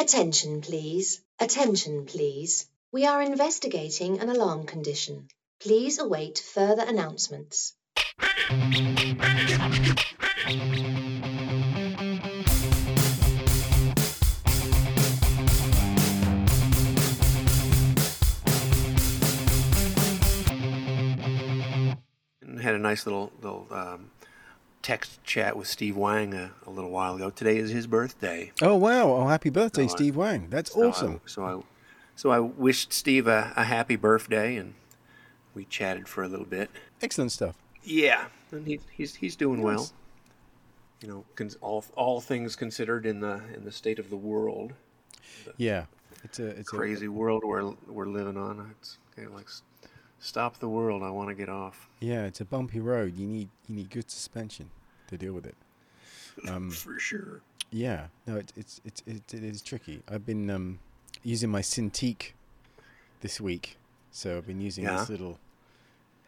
Attention, please. Attention, please. We are investigating an alarm condition. Please await further announcements. Had a nice little text chat with Steve Wang a little while ago. Today is his birthday. Oh, wow. Oh, happy birthday, Steve Wang. That's awesome. So I wished Steve a happy birthday, and we chatted for a little bit. Excellent stuff. Yeah. And he's doing nice. Well. You know, all things considered in the state of the world. Yeah. It's crazy world we're living on. It's kind of like... Stop the world! I want to get off. Yeah, it's a bumpy road. You need good suspension to deal with it. For sure. Yeah. No, it is tricky. I've been using my Cintiq this week, so I've been using this little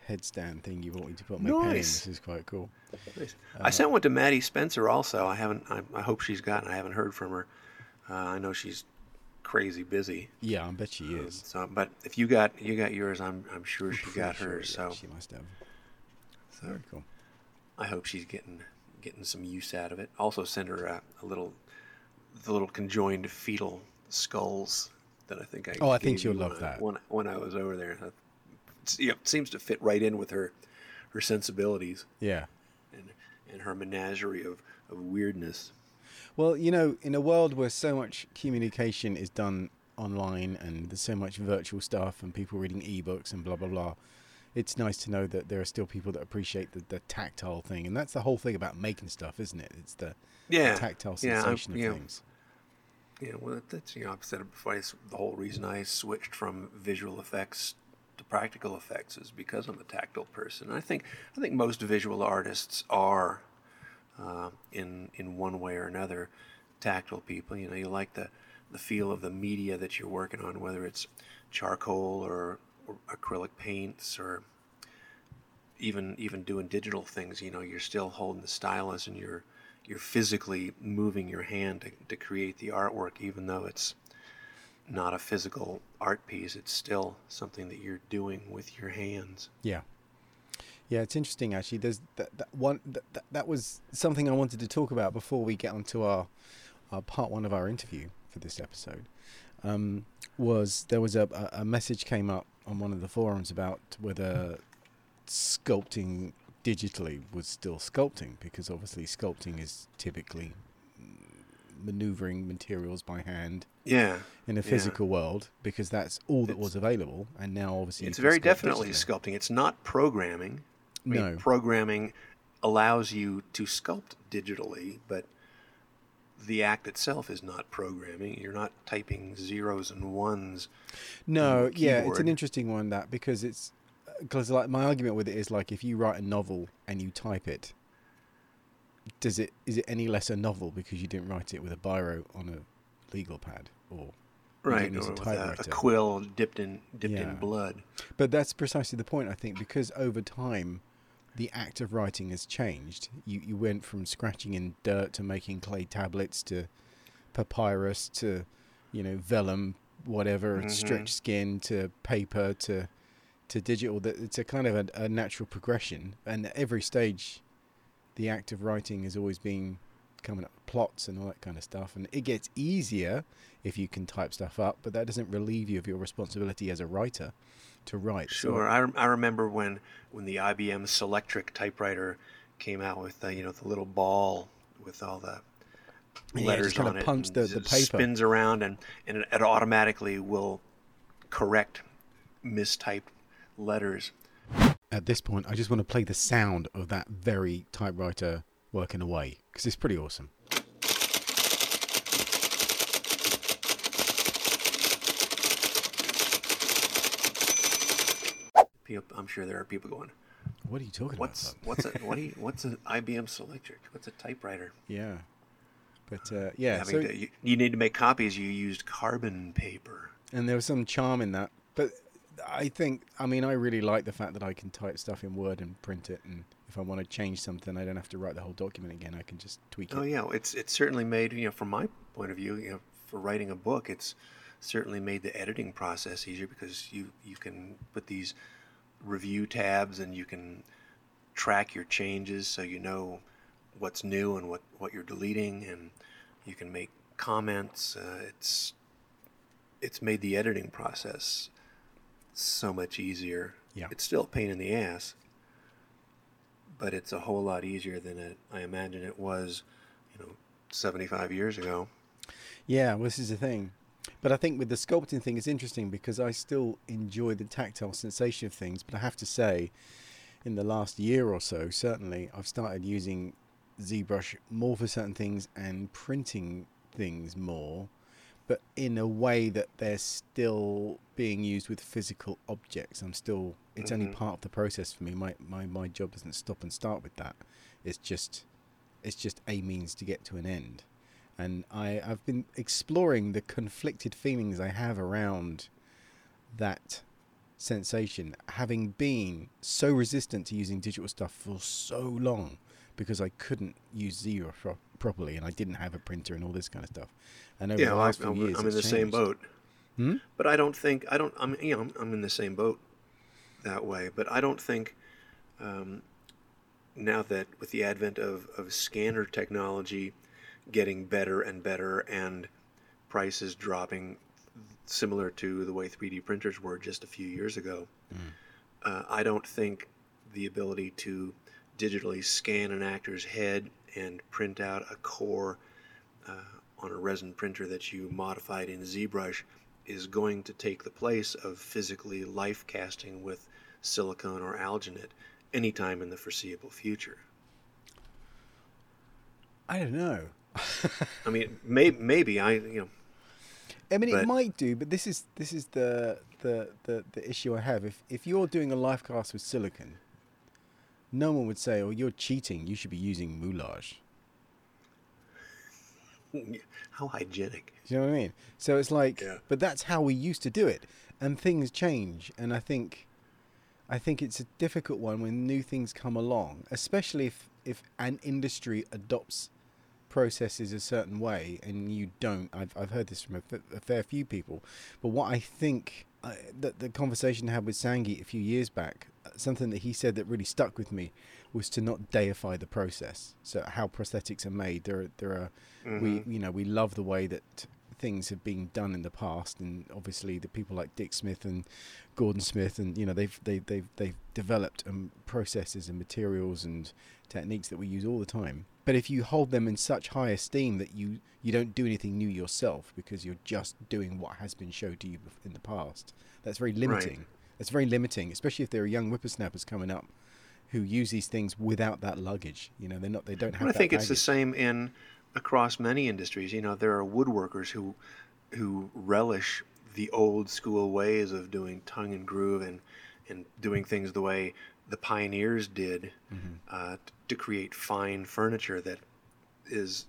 headstand thing you bought me to put my pen in. This is quite cool. Nice. I sent one to Maddie Spencer also. I hope she's gotten. I haven't heard from her. I know she's crazy busy. Yeah, I bet she is. So, but if you got yours, I'm sure she got hers. Yeah, so she must have. So very cool. I hope she's getting some use out of it. Also, send her the little conjoined fetal skulls that I think I. Oh, I think she'll love that. When I was over there, it seems to fit right in with her sensibilities. Yeah, and her menagerie of weirdness. Well, you know, in a world where so much communication is done online and there's so much virtual stuff and people reading ebooks and blah, blah, blah, it's nice to know that there are still people that appreciate the tactile thing. And that's the whole thing about making stuff, isn't it? It's the tactile sensation of things. Yeah, well, that's, I've said it before. The whole reason I switched from visual effects to practical effects is because I'm a tactile person. And I think most visual artists are... in one way or another, tactile people. You know, you like the feel of the media that you're working on, whether it's charcoal or acrylic paints or even doing digital things. You know, you're still holding the stylus and you're physically moving your hand to create the artwork, even though it's not a physical art piece. It's still something that you're doing with your hands. Yeah. Yeah, it's interesting actually. There's that was something I wanted to talk about before we get onto our part one of our interview for this episode. There was a message came up on one of the forums about whether sculpting digitally was still sculpting, because obviously sculpting is typically maneuvering materials by hand in a physical world, because that's all that was available, and now obviously it's very definitely sculpting. It's not programming. No. I mean, programming allows you to sculpt digitally, but the act itself is not programming. You're not typing zeros and ones. No, it's an interesting one, that, because it's like my argument with it is like, if you write a novel and you type it, is it any less a novel because you didn't write it with a biro on a legal pad or with a quill dipped in blood? But that's precisely the point, I think, because over time the act of writing has changed. You went from scratching in dirt to making clay tablets to papyrus to vellum, whatever, mm-hmm. stretched skin to paper to digital. That it's a kind of a natural progression, and at every stage the act of writing has always been coming up with plots and all that kind of stuff. And it gets easier if you can type stuff up, but that doesn't relieve you of your responsibility as a writer to write. Sure. I remember when the IBM Selectric typewriter came out with the little ball with all the letters just on it. Punch the paper. It spins around and it automatically will correct mistyped letters. At this point, I just want to play the sound of that very typewriter working away, because it's pretty awesome. I'm sure there are people going, "What are you talking about? What's an IBM Selectric? What's a typewriter?" Yeah, but you need to make copies. You used carbon paper, and there was some charm in that, but. I really like the fact that I can type stuff in Word and print it, and if I want to change something, I don't have to write the whole document again. I can just tweak it. Oh yeah, it's certainly made, from my point of view, for writing a book, it's certainly made the editing process easier because you can put these review tabs and you can track your changes so you know what's new and what you're deleting, and you can make comments. It's made the editing process so much easier. Yeah. It's still a pain in the ass, but it's a whole lot easier than I imagine it was, 75 years ago. Yeah, well, this is the thing. But I think with the sculpting thing, it's interesting because I still enjoy the tactile sensation of things. But I have to say, in the last year or so, certainly, I've started using ZBrush more for certain things and printing things more, but in a way that they're still being used with physical objects. It's mm-hmm. only part of the process for me. My job doesn't stop and start with that. It's just a means to get to an end. And I've been exploring the conflicted feelings I have around that sensation, having been so resistant to using digital stuff for so long because I couldn't use Zero properly and I didn't have a printer and all this kind of stuff. And over the last few years, I'm in the same boat. Hmm? But I'm in the same boat that way. But I don't think now that with the advent of scanner technology getting better and better and prices dropping similar to the way 3D printers were just a few years ago, I don't think the ability to digitally scan an actor's head and print out a core on a resin printer that you modified in ZBrush is going to take the place of physically life casting with silicone or alginate anytime in the foreseeable future. I don't know. I mean, maybe it might do, but this is the issue I have. If you're doing a life cast with silicon, no one would say, "Oh, you're cheating. You should be using moulage." How hygienic! Do you know what I mean? So it's like, But that's how we used to do it, and things change. And I think it's a difficult one when new things come along, especially if an industry adopts processes a certain way and you don't. I've heard this from a fair few people, but what I think that the conversation I had with Sangeet a few years back, something that he said that really stuck with me was to not deify the process. So how prosthetics are made, there are mm-hmm. we love the way that things have been done in the past, and obviously the people like Dick Smith and Gordon Smith, and they've developed processes and materials and techniques that we use all the time. But if you hold them in such high esteem that you don't do anything new yourself because you're just doing what has been shown to you in the past, that's very limiting. Right. That's very limiting, especially if there are young whippersnappers coming up who use these things without that luggage. They don't have. Well, I think it's the same across many industries. There are woodworkers who relish the old school ways of doing tongue and groove and doing things the way the pioneers did, mm-hmm. To create fine furniture that is,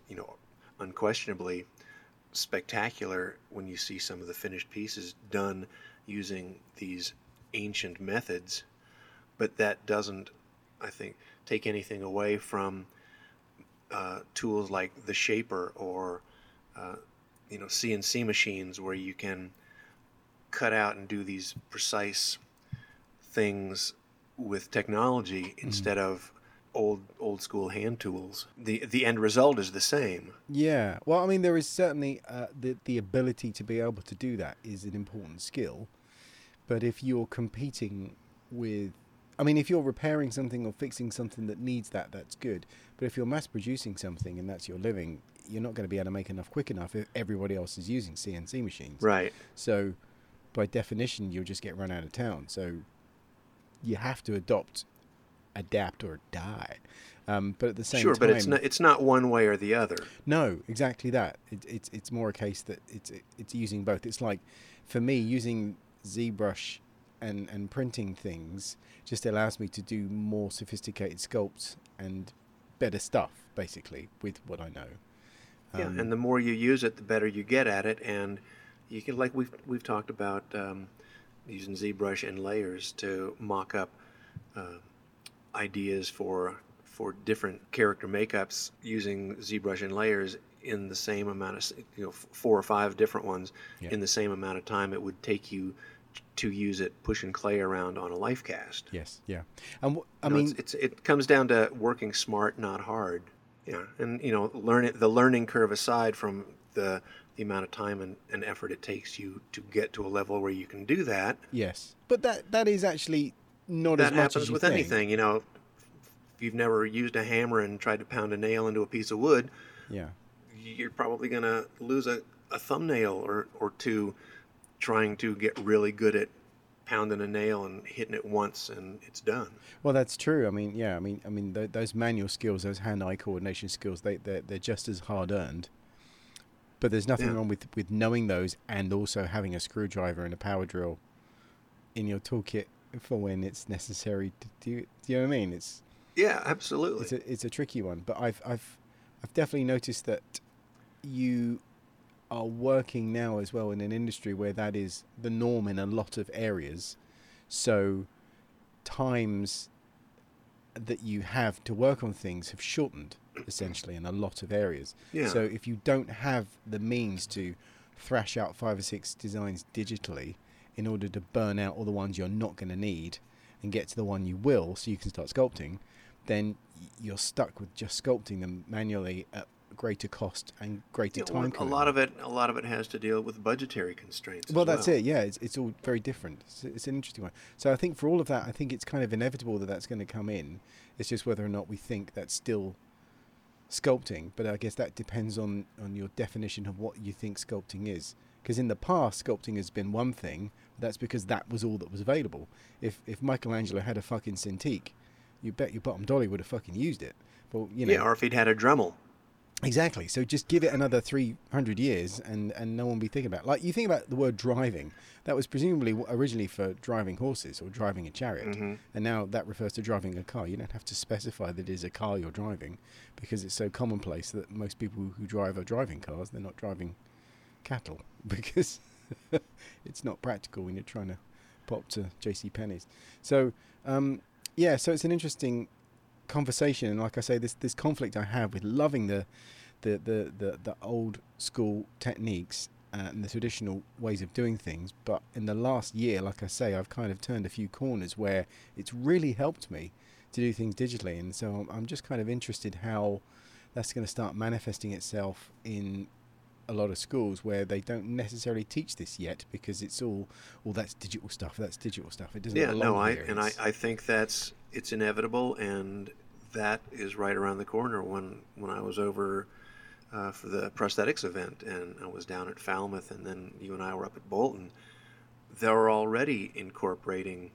unquestionably spectacular when you see some of the finished pieces done using these ancient methods. But that doesn't, I think, take anything away from tools like the Shaper or, CNC machines where you can cut out and do these precise things with technology instead of old school hand tools. The end result is the same. Yeah. Well, I mean, there is certainly the ability to be able to do that is an important skill. But if you're competing with, if you're repairing something or fixing something that needs that, that's good. But if you're mass producing something and that's your living, you're not going to be able to make enough quick enough if everybody else is using CNC machines. Right. So by definition, you'll just get run out of town. So you have to adapt or die. But at the same time... Sure, but it's not one way or the other. No, exactly that. It's more a case that it's using both. It's like, for me, using ZBrush and printing things just allows me to do more sophisticated sculpts and better stuff, basically, with what I know. And the more you use it, the better you get at it. And you can, like we've talked about... using ZBrush and layers to mock up ideas for different character makeups using ZBrush and layers in the same amount of, you know, 4 or 5 different ones in the same amount of time it would take you to use it pushing clay around on a life cast. Yes, yeah. And I mean, it comes down to working smart, not hard. Yeah, and you know, the learning curve aside from the amount of time and effort it takes you to get to a level where you can do that. Yes, but that is actually not as much as you think. That happens with anything, you know. If you've never used a hammer and tried to pound a nail into a piece of wood, yeah, you're probably going to lose a thumbnail or two trying to get really good at pounding a nail and hitting it once and it's done. Well, that's true. I mean, those manual skills, those hand-eye coordination skills, they're just as hard earned. But there's nothing wrong with knowing those and also having a screwdriver and a power drill in your toolkit for when it's necessary to do. Do you know what I mean? It's absolutely. It's a tricky one, but I've definitely noticed that you are working now as well in an industry where that is the norm in a lot of areas. So times that you have to work on things have shortened essentially in a lot of areas. Yeah. So if you don't have the means to thrash out 5 or 6 designs digitally in order to burn out all the ones you're not going to need and get to the one you will so you can start sculpting, then you're stuck with just sculpting them manually at greater cost and greater time. A lot of it has to deal with budgetary constraints. Well, that's it. Yeah, it's all very different. It's an interesting one. So I think for all of that, I think it's kind of inevitable that that's going to come in. It's just whether or not we think that's still sculpting. But I guess that depends on your definition of what you think sculpting is. Because in the past, sculpting has been one thing. That's because that was all that was available. If Michelangelo had a fucking Cintiq, you bet your bottom dolly would have fucking used it. But you know, or if he'd had a Dremel. Exactly. So just give it another 300 years and no one will be thinking about it. Like, you think about the word driving. That was presumably originally for driving horses or driving a chariot. Mm-hmm. And now that refers to driving a car. You don't have to specify that it is a car you're driving because it's so commonplace that most people who drive are driving cars. They're not driving cattle because it's not practical when you're trying to pop to JCPenney's. So, so it's an interesting conversation, and like I say, this conflict I have with loving the old school techniques and the traditional ways of doing things, but in the last year, like I say, I've kind of turned a few corners where it's really helped me to do things digitally, and so I'm just kind of interested how that's going to start manifesting itself in a lot of schools where they don't necessarily teach this yet because it's all that's digital stuff. It doesn't belong here. And I think it's inevitable, and that is right around the corner. When I was over for the prosthetics event, and I was down at Falmouth, and then you and I were up at Bolton, they were already incorporating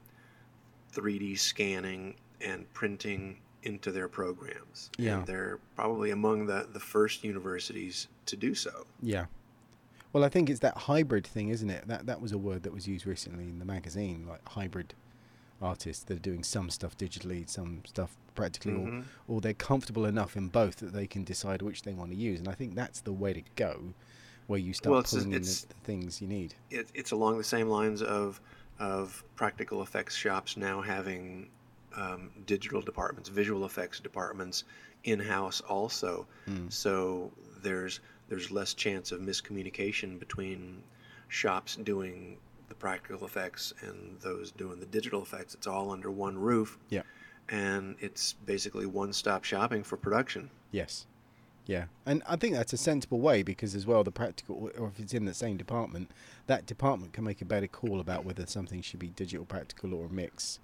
3D scanning and printing into their programs. Yeah. And they're probably among the first universities to do so. Yeah. Well, I think it's that hybrid thing, isn't it? That was a word that was used recently in the magazine, like hybrid artists that are doing some stuff digitally, some stuff practically, mm-hmm. or they're comfortable enough in both that they can decide which they want to use. And I think that's the way to go, where you start pulling in the things you need. It's along the same lines of practical effects shops now having digital departments, visual effects departments in-house also. Mm. So there's less chance of miscommunication between shops doing the practical effects and those doing the digital effects. It's all under one roof. Yeah. And it's basically one-stop shopping for production. Yes. Yeah. And I think that's a sensible way because as well the practical, or if it's in the same department, that department can make a better call about whether something should be digital, practical, or a mix,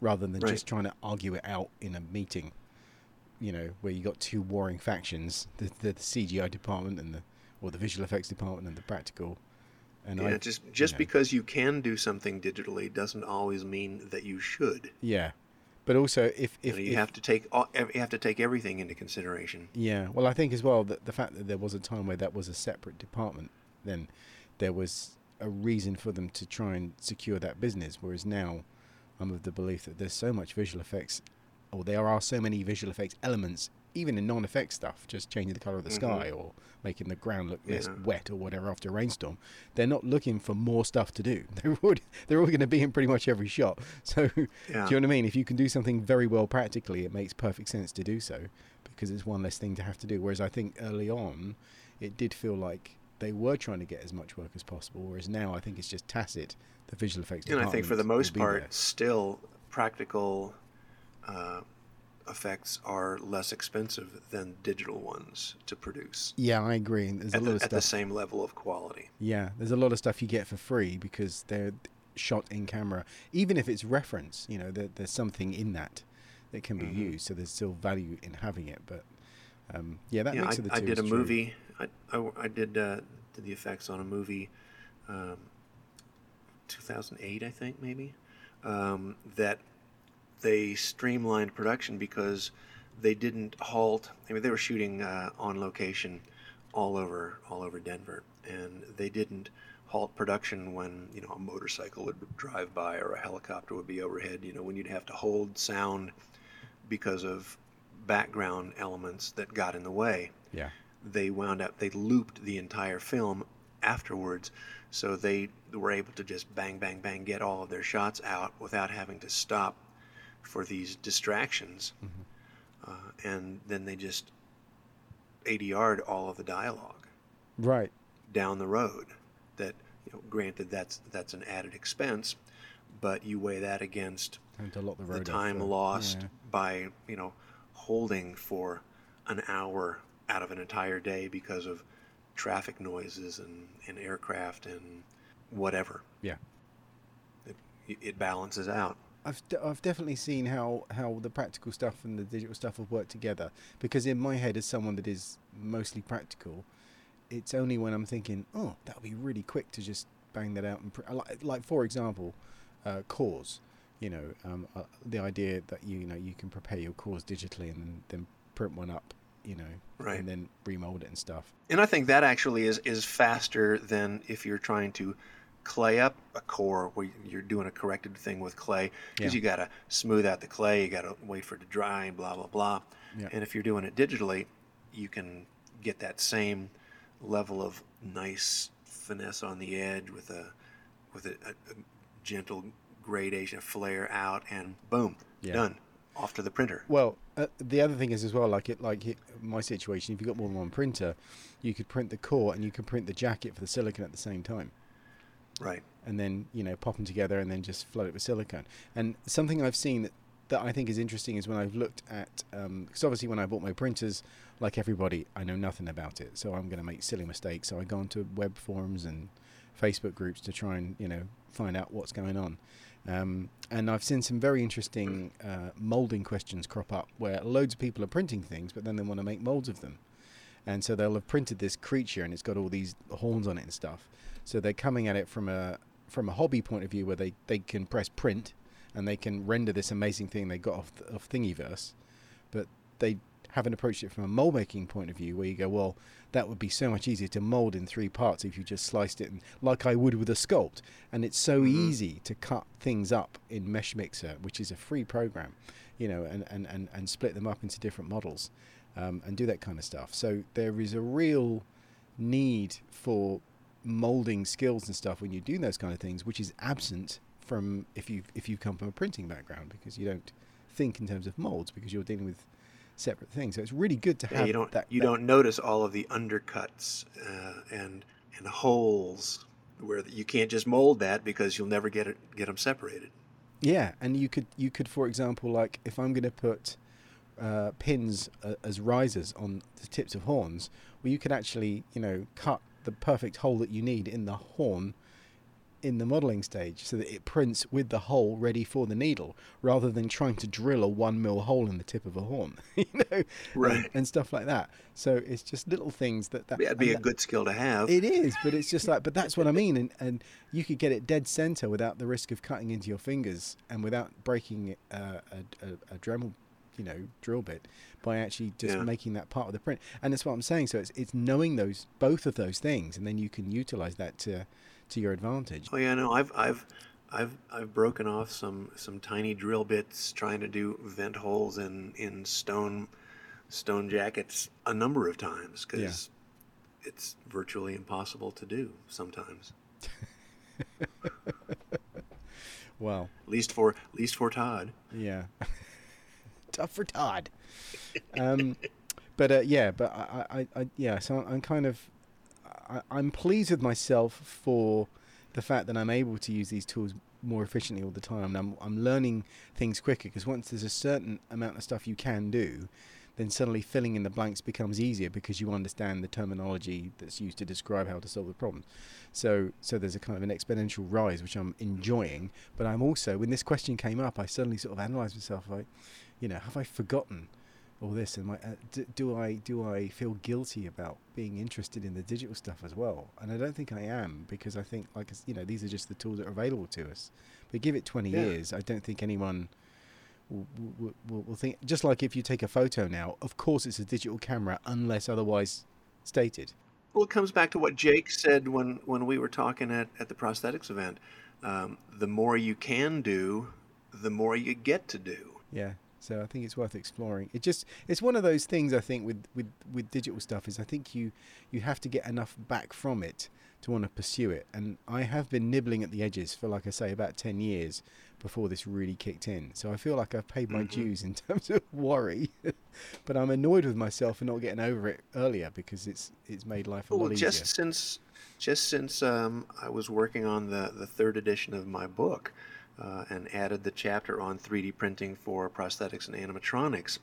rather than just trying to argue it out in a meeting, you know, where you got two warring factions, the CGI department and the visual effects department and the practical. And just because you can do something digitally doesn't always mean that you should. Yeah. But also if you have to take everything into consideration. Yeah. Well, I think as well that the fact that there was a time where that was a separate department, then there was a reason for them to try and secure that business, whereas now I'm of the belief that there's so much visual effects, or there are so many visual effects elements, even in non-effect stuff, just changing the colour of the sky or making the ground look less wet or whatever after a rainstorm. They're not looking for more stuff to do. They're all going to be in pretty much every shot. So do you know what I mean? If you can do something very well practically, it makes perfect sense to do so because it's one less thing to have to do. Whereas I think early on, it did feel like they were trying to get as much work as possible, whereas now I think it's just tacit, the visual effects department. And I think for the most part, still practical effects are less expensive than digital ones to produce. Yeah, I agree. And there's a lot of stuff at the same level of quality. Yeah, there's a lot of stuff you get for free because they're shot in camera. Even if it's reference, you know, there's something in that can be used, so there's still value in having it. But mix of the two. I did a movie. I did the effects on a movie, 2008, I think, maybe, that they streamlined production because they didn't halt. I mean, they were shooting on location all over Denver, and they didn't halt production when, you know, a motorcycle would drive by or a helicopter would be overhead, you know, when you'd have to hold sound because of background elements that got in the way. Yeah. They looped the entire film afterwards, so they were able to just bang, bang, bang, get all of their shots out without having to stop for these distractions. Mm-hmm. And then they just ADR'd all of the dialogue right down the road. That, you know, granted, that's an added expense, but you weigh that against the time lost by, you know, holding for an hour out of an entire day because of traffic noises and aircraft and whatever. Yeah. It balances out. I've definitely seen how the practical stuff and the digital stuff have worked together, because in my head, as someone that is mostly practical, it's only when I'm thinking, oh, that would be really quick to just bang that out. And like for example, cores, you know, the idea that, you know, you can prepare your cores digitally and then print one up, you know, right, and then remold it and stuff. And I think that actually is faster than if you're trying to clay up a core where you're doing a corrected thing with clay, because you got to smooth out the clay, you got to wait for it to dry, blah, blah, blah. Yeah. And if you're doing it digitally, you can get that same level of nice finesse on the edge with a gentle gradation, flare out, and boom, done. Off to the printer. Well, the other thing is as well, like my situation, if you've got more than one printer, you could print the core and you could print the jacket for the silicon at the same time. Right. And then, you know, pop them together and then just flood it with silicon. And something I've seen that I think is interesting is when I've looked at, because obviously when I bought my printers, like everybody, I know nothing about it. So I'm going to make silly mistakes. So I go onto web forums and Facebook groups to try and, you know, find out what's going on. And I've seen some very interesting molding questions crop up where loads of people are printing things, but then they want to make molds of them. And so they'll have printed this creature and it's got all these horns on it and stuff. So they're coming at it from a hobby point of view where they can press print and they can render this amazing thing they got off Thingiverse, but they haven't approached it from a mold making point of view where you go, well, that would be so much easier to mold in three parts if you just sliced it, and like I would with a sculpt. And it's so easy to cut things up in Mesh Mixer, which is a free program, you know, and split them up into different models and do that kind of stuff. So there is a real need for molding skills and stuff when you do those kind of things, which is absent from if you come from a printing background, because you don't think in terms of molds because you're dealing with separate things. So it's really good to have you don't notice all of the undercuts and holes where you can't just mold that because you'll never get them separated. Yeah, and you could, for example, like if I'm going to put pins as risers on the tips of horns, well, you could actually, you know, cut the perfect hole that you need in the horn in the modeling stage so that it prints with the hole ready for the needle, rather than trying to drill a 1 mil hole in the tip of a horn, you know, right, and stuff like that. So it's just little things that'd be a good skill to have. It is, but it's just like, but that's what I mean. And you could get it dead center without the risk of cutting into your fingers and without breaking a Dremel, you know, drill bit, by actually just making that part of the print. And that's what I'm saying. So it's knowing those, both of those things, and then you can utilize that to your advantage. Oh yeah, no, I've broken off some tiny drill bits trying to do vent holes in stone jackets a number of times, because it's virtually impossible to do sometimes. Wow. At least for Todd. Yeah. Tough for Todd. So I'm pleased with myself for the fact that I'm able to use these tools more efficiently all the time, and I'm learning things quicker, because once there's a certain amount of stuff you can do, then suddenly filling in the blanks becomes easier because you understand the terminology that's used to describe how to solve the problem. So there's a kind of an exponential rise, which I'm enjoying. But I'm also, when this question came up, I suddenly sort of analysed myself, like, you know, have I forgotten all this? And do I feel guilty about being interested in the digital stuff as well? And I don't think I am, because I think, like, you know, these are just the tools that are available to us. But give it 20 years, I don't think anyone... We'll think, just like if you take a photo now, of course it's a digital camera unless otherwise stated. Well, it comes back to what Jake said when we were talking at the prosthetics event. The more you can do, the more you get to do. Yeah, so I think it's worth exploring. It's one of those things, I think, with digital stuff, is I think you have to get enough back from it to want to pursue it. And I have been nibbling at the edges for, like I say, about 10 years before this really kicked in. So I feel like I've paid my dues in terms of worry, but I'm annoyed with myself for not getting over it earlier, because it's made life a lot easier. Well, just since I was working on the third edition of my book and added the chapter on 3D printing for prosthetics and animatronics,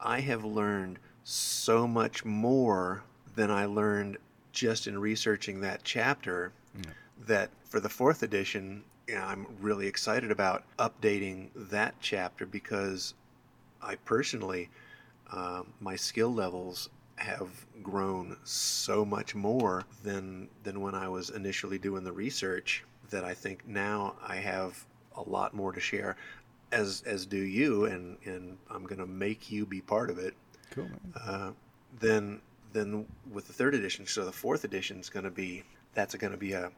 I have learned so much more than I learned just in researching that chapter, that for the fourth edition, you know, I'm really excited about updating that chapter, because I personally, my skill levels have grown so much more than when I was initially doing the research, that I think now I have a lot more to share, as do you, and I'm going to make you be part of it. Cool. Then with the third edition. So the fourth edition is going to be, that's going to be a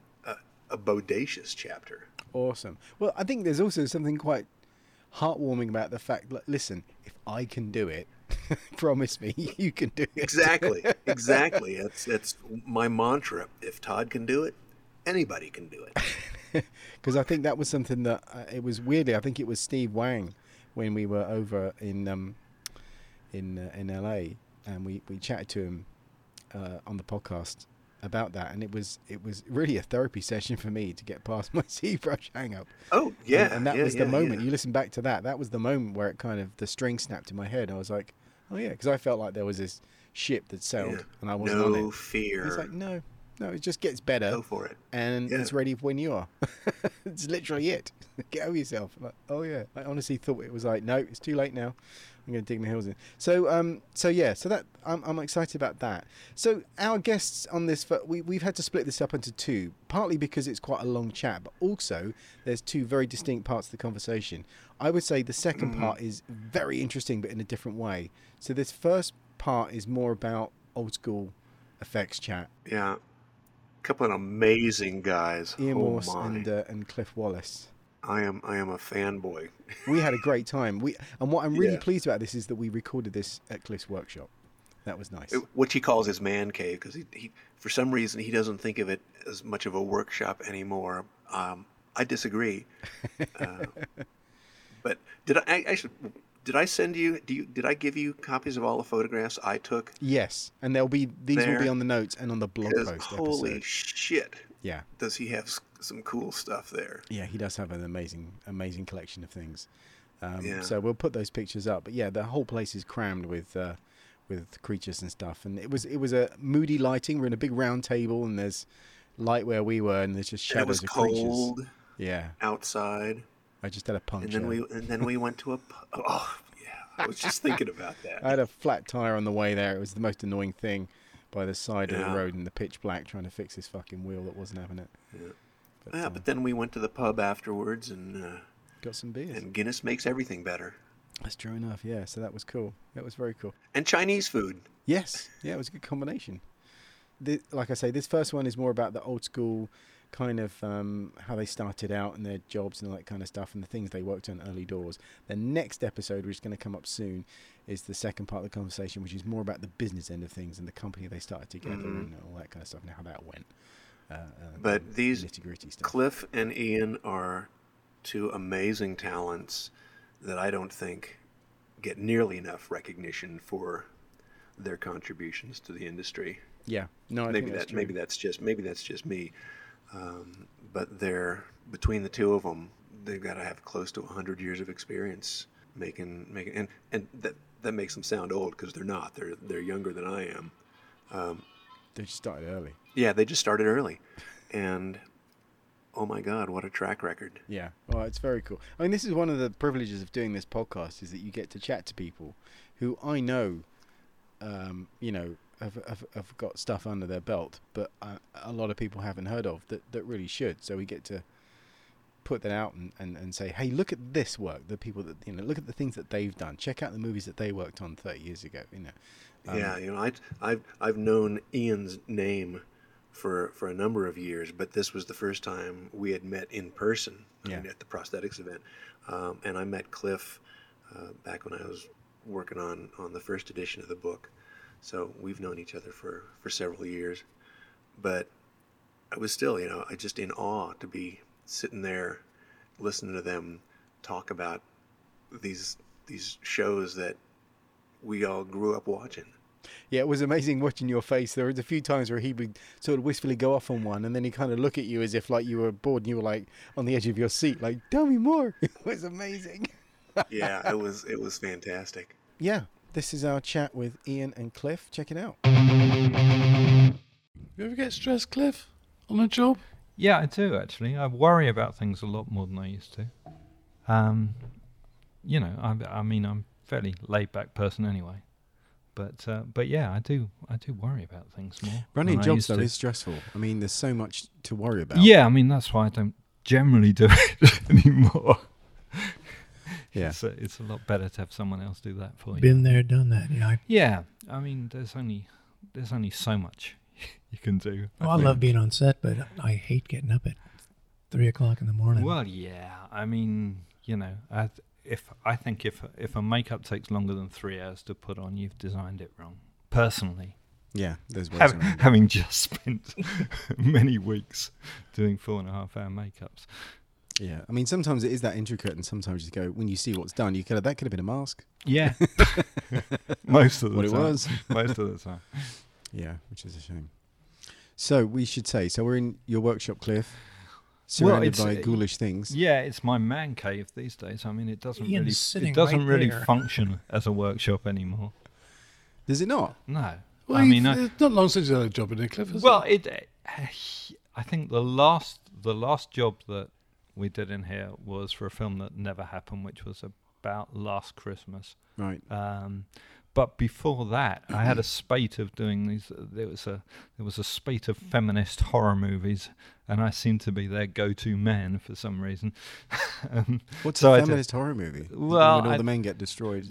bodacious chapter. Awesome. Well, I think there's also something quite heartwarming about the fact, like, listen, if I can do it, promise me you can do it. Exactly. That's my mantra. If Todd can do it, anybody can do it. Because I think that was something that it was weirdly, I think it was Steve Wang when we were over in LA. And we chatted to him on the podcast about that, and it was really a therapy session for me to get past my ZBrush hang-up. Oh, yeah. And that was the moment. You listen back to that. That was the moment where it kind of, the string snapped in my head. I was like, oh, yeah, because I felt like there was this ship that sailed, and I wasn't on it. No fear. It's like, no, it just gets better. Go for it. And it's ready when you are. It's literally it. Get over yourself. Like, oh, yeah. I honestly thought it was like, no, it's too late now. I'm going to dig my heels in. So I'm excited about that. So our guests on this, we've had to split this up into two, partly because it's quite a long chat, but also there's two very distinct parts of the conversation. I would say the second part is very interesting, but in a different way. So this first part is more about old school effects chat. Yeah, a couple of amazing guys. Ian Morse and Cliff Wallace. I am a fanboy. We had a great time. What I'm really pleased about this is that we recorded this at Cliff's workshop. That was nice. Which he calls his man cave, because he for some reason he doesn't think of it as much of a workshop anymore. I disagree. But did I send you? Did I give you copies of all the photographs I took? Yes, and these will be on the notes and on the blog post. Holy shit! Yeah. Does he have some cool stuff there? Yeah, he does have an amazing collection of things. So we'll put those pictures up. But yeah, the whole place is crammed with creatures and stuff. And it was a moody lighting. We're in a big round table, and there's light where we were, and there's just shadows of creatures. It was cold. Yeah. Outside. I just had a puncture. And then we went to a pub. Oh yeah, I was just thinking about that. I had a flat tire on the way there. It was the most annoying thing. By the side of the road in the pitch black, trying to fix this fucking wheel that wasn't having it. Yeah, but then we went to the pub afterwards and got some beers. And Guinness makes everything better. That's true enough. Yeah, so that was cool. That was very cool. And Chinese food. Yes, yeah, it was a good combination. Like I say, this first one is more about the old school kind of how they started out and their jobs and all that kind of stuff and the things they worked on early doors. The next episode, which is going to come up soon, is the second part of the conversation, which is more about the business end of things and the company they started together and all that kind of stuff and how that went. But these nitty-gritty stuff. Cliff and Ian are two amazing talents that I don't think get nearly enough recognition for their contributions to the industry. Yeah, no, I think that's true. Maybe that's just me, but they're between the two of them, they've got to have close to 100 years of experience making, and that makes them sound old because they're not. They're younger than I am. They just started early. Yeah, they just started early, and oh my God, what a track record! Yeah, well, it's very cool. I mean, this is one of the privileges of doing this podcast is that you get to chat to people who I know, have got stuff under their belt, but a lot of people haven't heard of that really should. So we get to put that out and say, hey, look at this work. The people that look at the things that they've done. Check out the movies that they worked on 30 years ago. I've known Ian's name for a number of years, but this was the first time we had met in person at the prosthetics event, and I met Cliff back when I was working on the first edition of the book. So we've known each other for several years, but I was still, I just in awe to be sitting there listening to them talk about these shows that we all grew up watching. Yeah, it was amazing watching your face. There was a few times where he would sort of wistfully go off on one, and then he kind of look at you as if like you were bored and you were like on the edge of your seat, like, tell me more. It was amazing. Yeah, it was fantastic. Yeah. This is our chat with Ian and Cliff. Check it out. You ever get stressed, Cliff, on a job? Yeah, I do, actually. I worry about things a lot more than I used to. I'm a fairly laid-back person anyway. But yeah, I do worry about things more. Running jobs, though, is stressful. I mean, there's so much to worry about. Yeah, I mean, that's why I don't generally do it anymore. Yeah, it's a lot better to have someone else do that for you. Been there, done that. Yeah. Yeah, I mean, there's only so much you can do. Well, I love being on set, but I hate getting up at 3:00 in the morning. Well, yeah, I mean, I think if a makeup takes longer than 3 hours to put on, you've designed it wrong. Personally. Yeah, there's ways around it. Having just spent many weeks doing 4.5 hour makeups. Yeah, I mean, sometimes it is that intricate, and sometimes you go, when you see what's done, you go, that could have been a mask. Yeah. Most of the time. Yeah, which is a shame. So we should say, we're in your workshop, Cliff, surrounded by ghoulish things. Yeah, it's my man cave these days. I mean, it doesn't really function as a workshop anymore. Does it not? No. Well, it's not long since you had a job in there, Cliff, is it? I think the last job that we did in here was for a film that never happened, which was about last Christmas. Right. But before that, I had a spate of doing these. There was a spate of feminist horror movies, and I seemed to be their go-to man for some reason. What's a feminist horror movie? Well, when all the men get destroyed.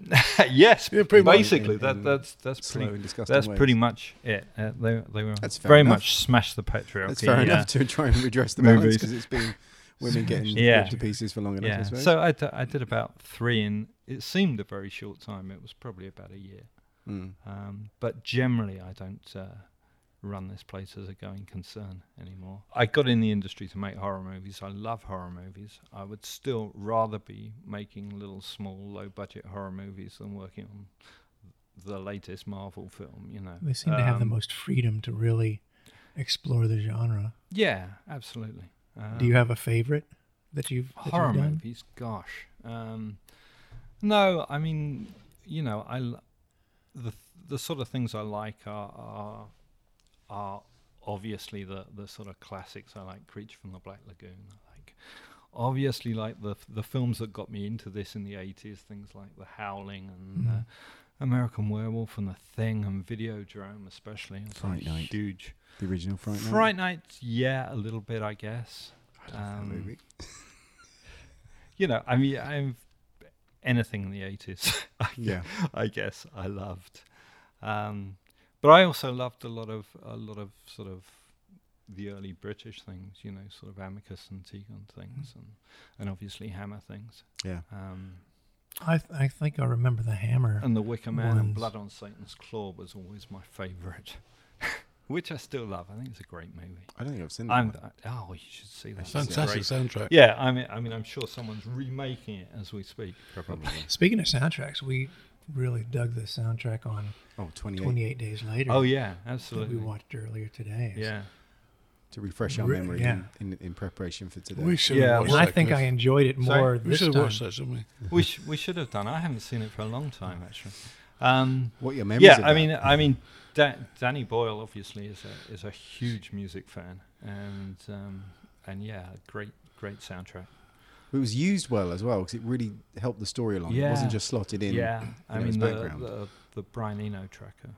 Yes, yeah, basically. That's pretty much it. They were very much smash the patriarchy. That's fair enough to try and redress the balance because it's been. Women getting ripped to pieces for long enough, I suppose. So I did about three in, it seemed a very short time. It was probably about a year. Mm. But generally, I don't run this place as a going concern anymore. I got in the industry to make horror movies. I love horror movies. I would still rather be making little, small, low-budget horror movies than working on the latest Marvel film, They seem to have the most freedom to really explore the genre. Yeah, absolutely. Do you have a favorite that you've done? Movies? Gosh. No, I mean, the sort of things I like are obviously the sort of classics. I like Creature from the Black Lagoon. I like obviously like the films that got me into this in the 80s, things like The Howling and American Werewolf and The Thing and Videodrome especially. Fright Night. Huge. The original Fright Night? Fright Night, yeah, a little bit, I guess. I love that movie. Anything in the 80s, I guess I loved. But I also loved a lot of sort of the early British things, sort of Amicus and Tegan things and obviously Hammer things. Yeah. I think I remember the Hammer. And the Wicker Man and Blood on Satan's Claw was always my favorite. Which I still love. I think it's a great movie. I don't think I've seen that. You should see that. It's fantastic soundtrack. Yeah, I mean, I'm sure someone's remaking it as we speak. Probably. Speaking of soundtracks, we really dug the soundtrack on 28 Days Later. Oh, yeah, absolutely. That we watched earlier today. Yeah. To refresh our memory in preparation for today. We should have watched that. I think I enjoyed it more this time. We should have watched that, shouldn't we? We should have done. I haven't seen it for a long time, actually. What your memories are. I mean, Danny Boyle, obviously, is a huge music fan. And great soundtrack. It was used well as well because it really helped the story along. Yeah. It wasn't just slotted in. Yeah, I mean, the Brian Eno tracker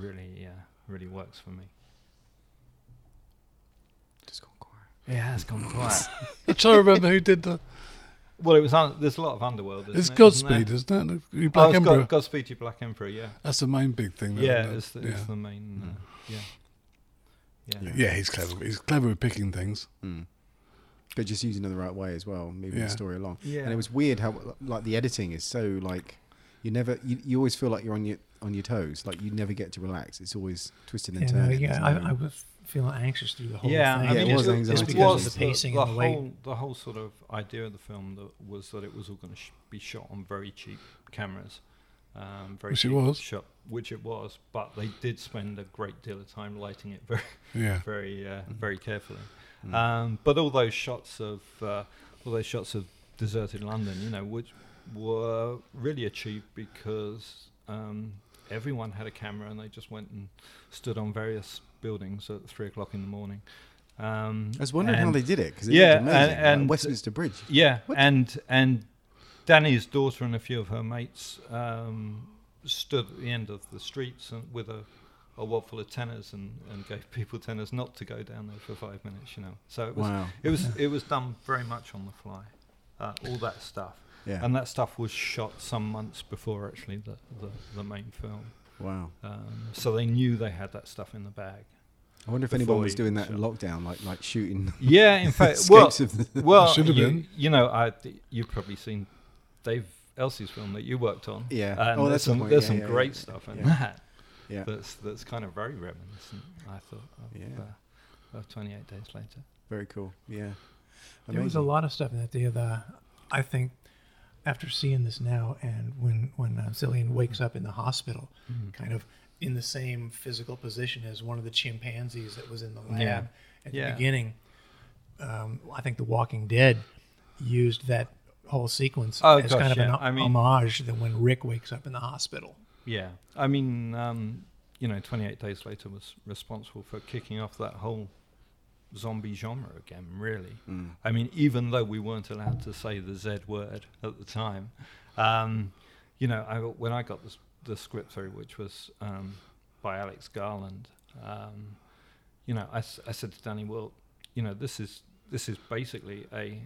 really works for me. Just gone quiet. Yeah, it's gone quiet. I'm trying to remember who did that. Well, it was there's a lot of Underworld. It's Godspeed, isn't it? Black Emperor. Godspeed, you Black Emperor. Yeah, that's the main big thing. It's the main. He's clever. He's clever at picking things. Mm. But just using it the right way as well, moving the story along. Yeah. And it was weird how the editing is so you always feel like you're on your toes, like you never get to relax. It's always twisting and turning. Yeah, I was feeling anxious through the whole thing. Yeah, it was anxiety. It's because of the pacing and the way. The whole sort of idea of the film was that it was all going to be shot on very cheap cameras. Which it was, but they did spend a great deal of time lighting it very carefully. Mm. But all those shots of deserted London, which were really achieved because everyone had a camera and they just went and stood on various buildings at 3:00 in the morning. I was wondering how they did it because it was amazing, and Westminster Bridge. Yeah, what? And Danny's daughter and a few of her mates stood at the end of the streets and with a wad full of tenors and gave people tenors not to go down there for 5 minutes. So it was it was done very much on the fly, all that stuff. Yeah. And that stuff was shot some months before actually the main film. Wow. So they knew they had that stuff in the bag. I wonder if anyone was doing that in lockdown, like shooting. Yeah, in fact, you've probably seen Dave Elsie's film that you worked on. Yeah, and there's some great stuff in that. Yeah, that's kind of very reminiscent, I thought, of 28 Days Later. Very cool. Yeah, there was a lot of stuff in that. I think after seeing this now, and when Cillian wakes up in the hospital, kind of in the same physical position as one of the chimpanzees that was in the lab at the beginning. I think The Walking Dead used that whole sequence as kind of an homage to when Rick wakes up in the hospital. Yeah. I mean, 28 Days Later was responsible for kicking off that whole zombie genre again, really. Mm. I mean, even though we weren't allowed to say the Z word at the time, when I got this, the script through, which was by Alex Garland, I said to Danny, well, this is basically a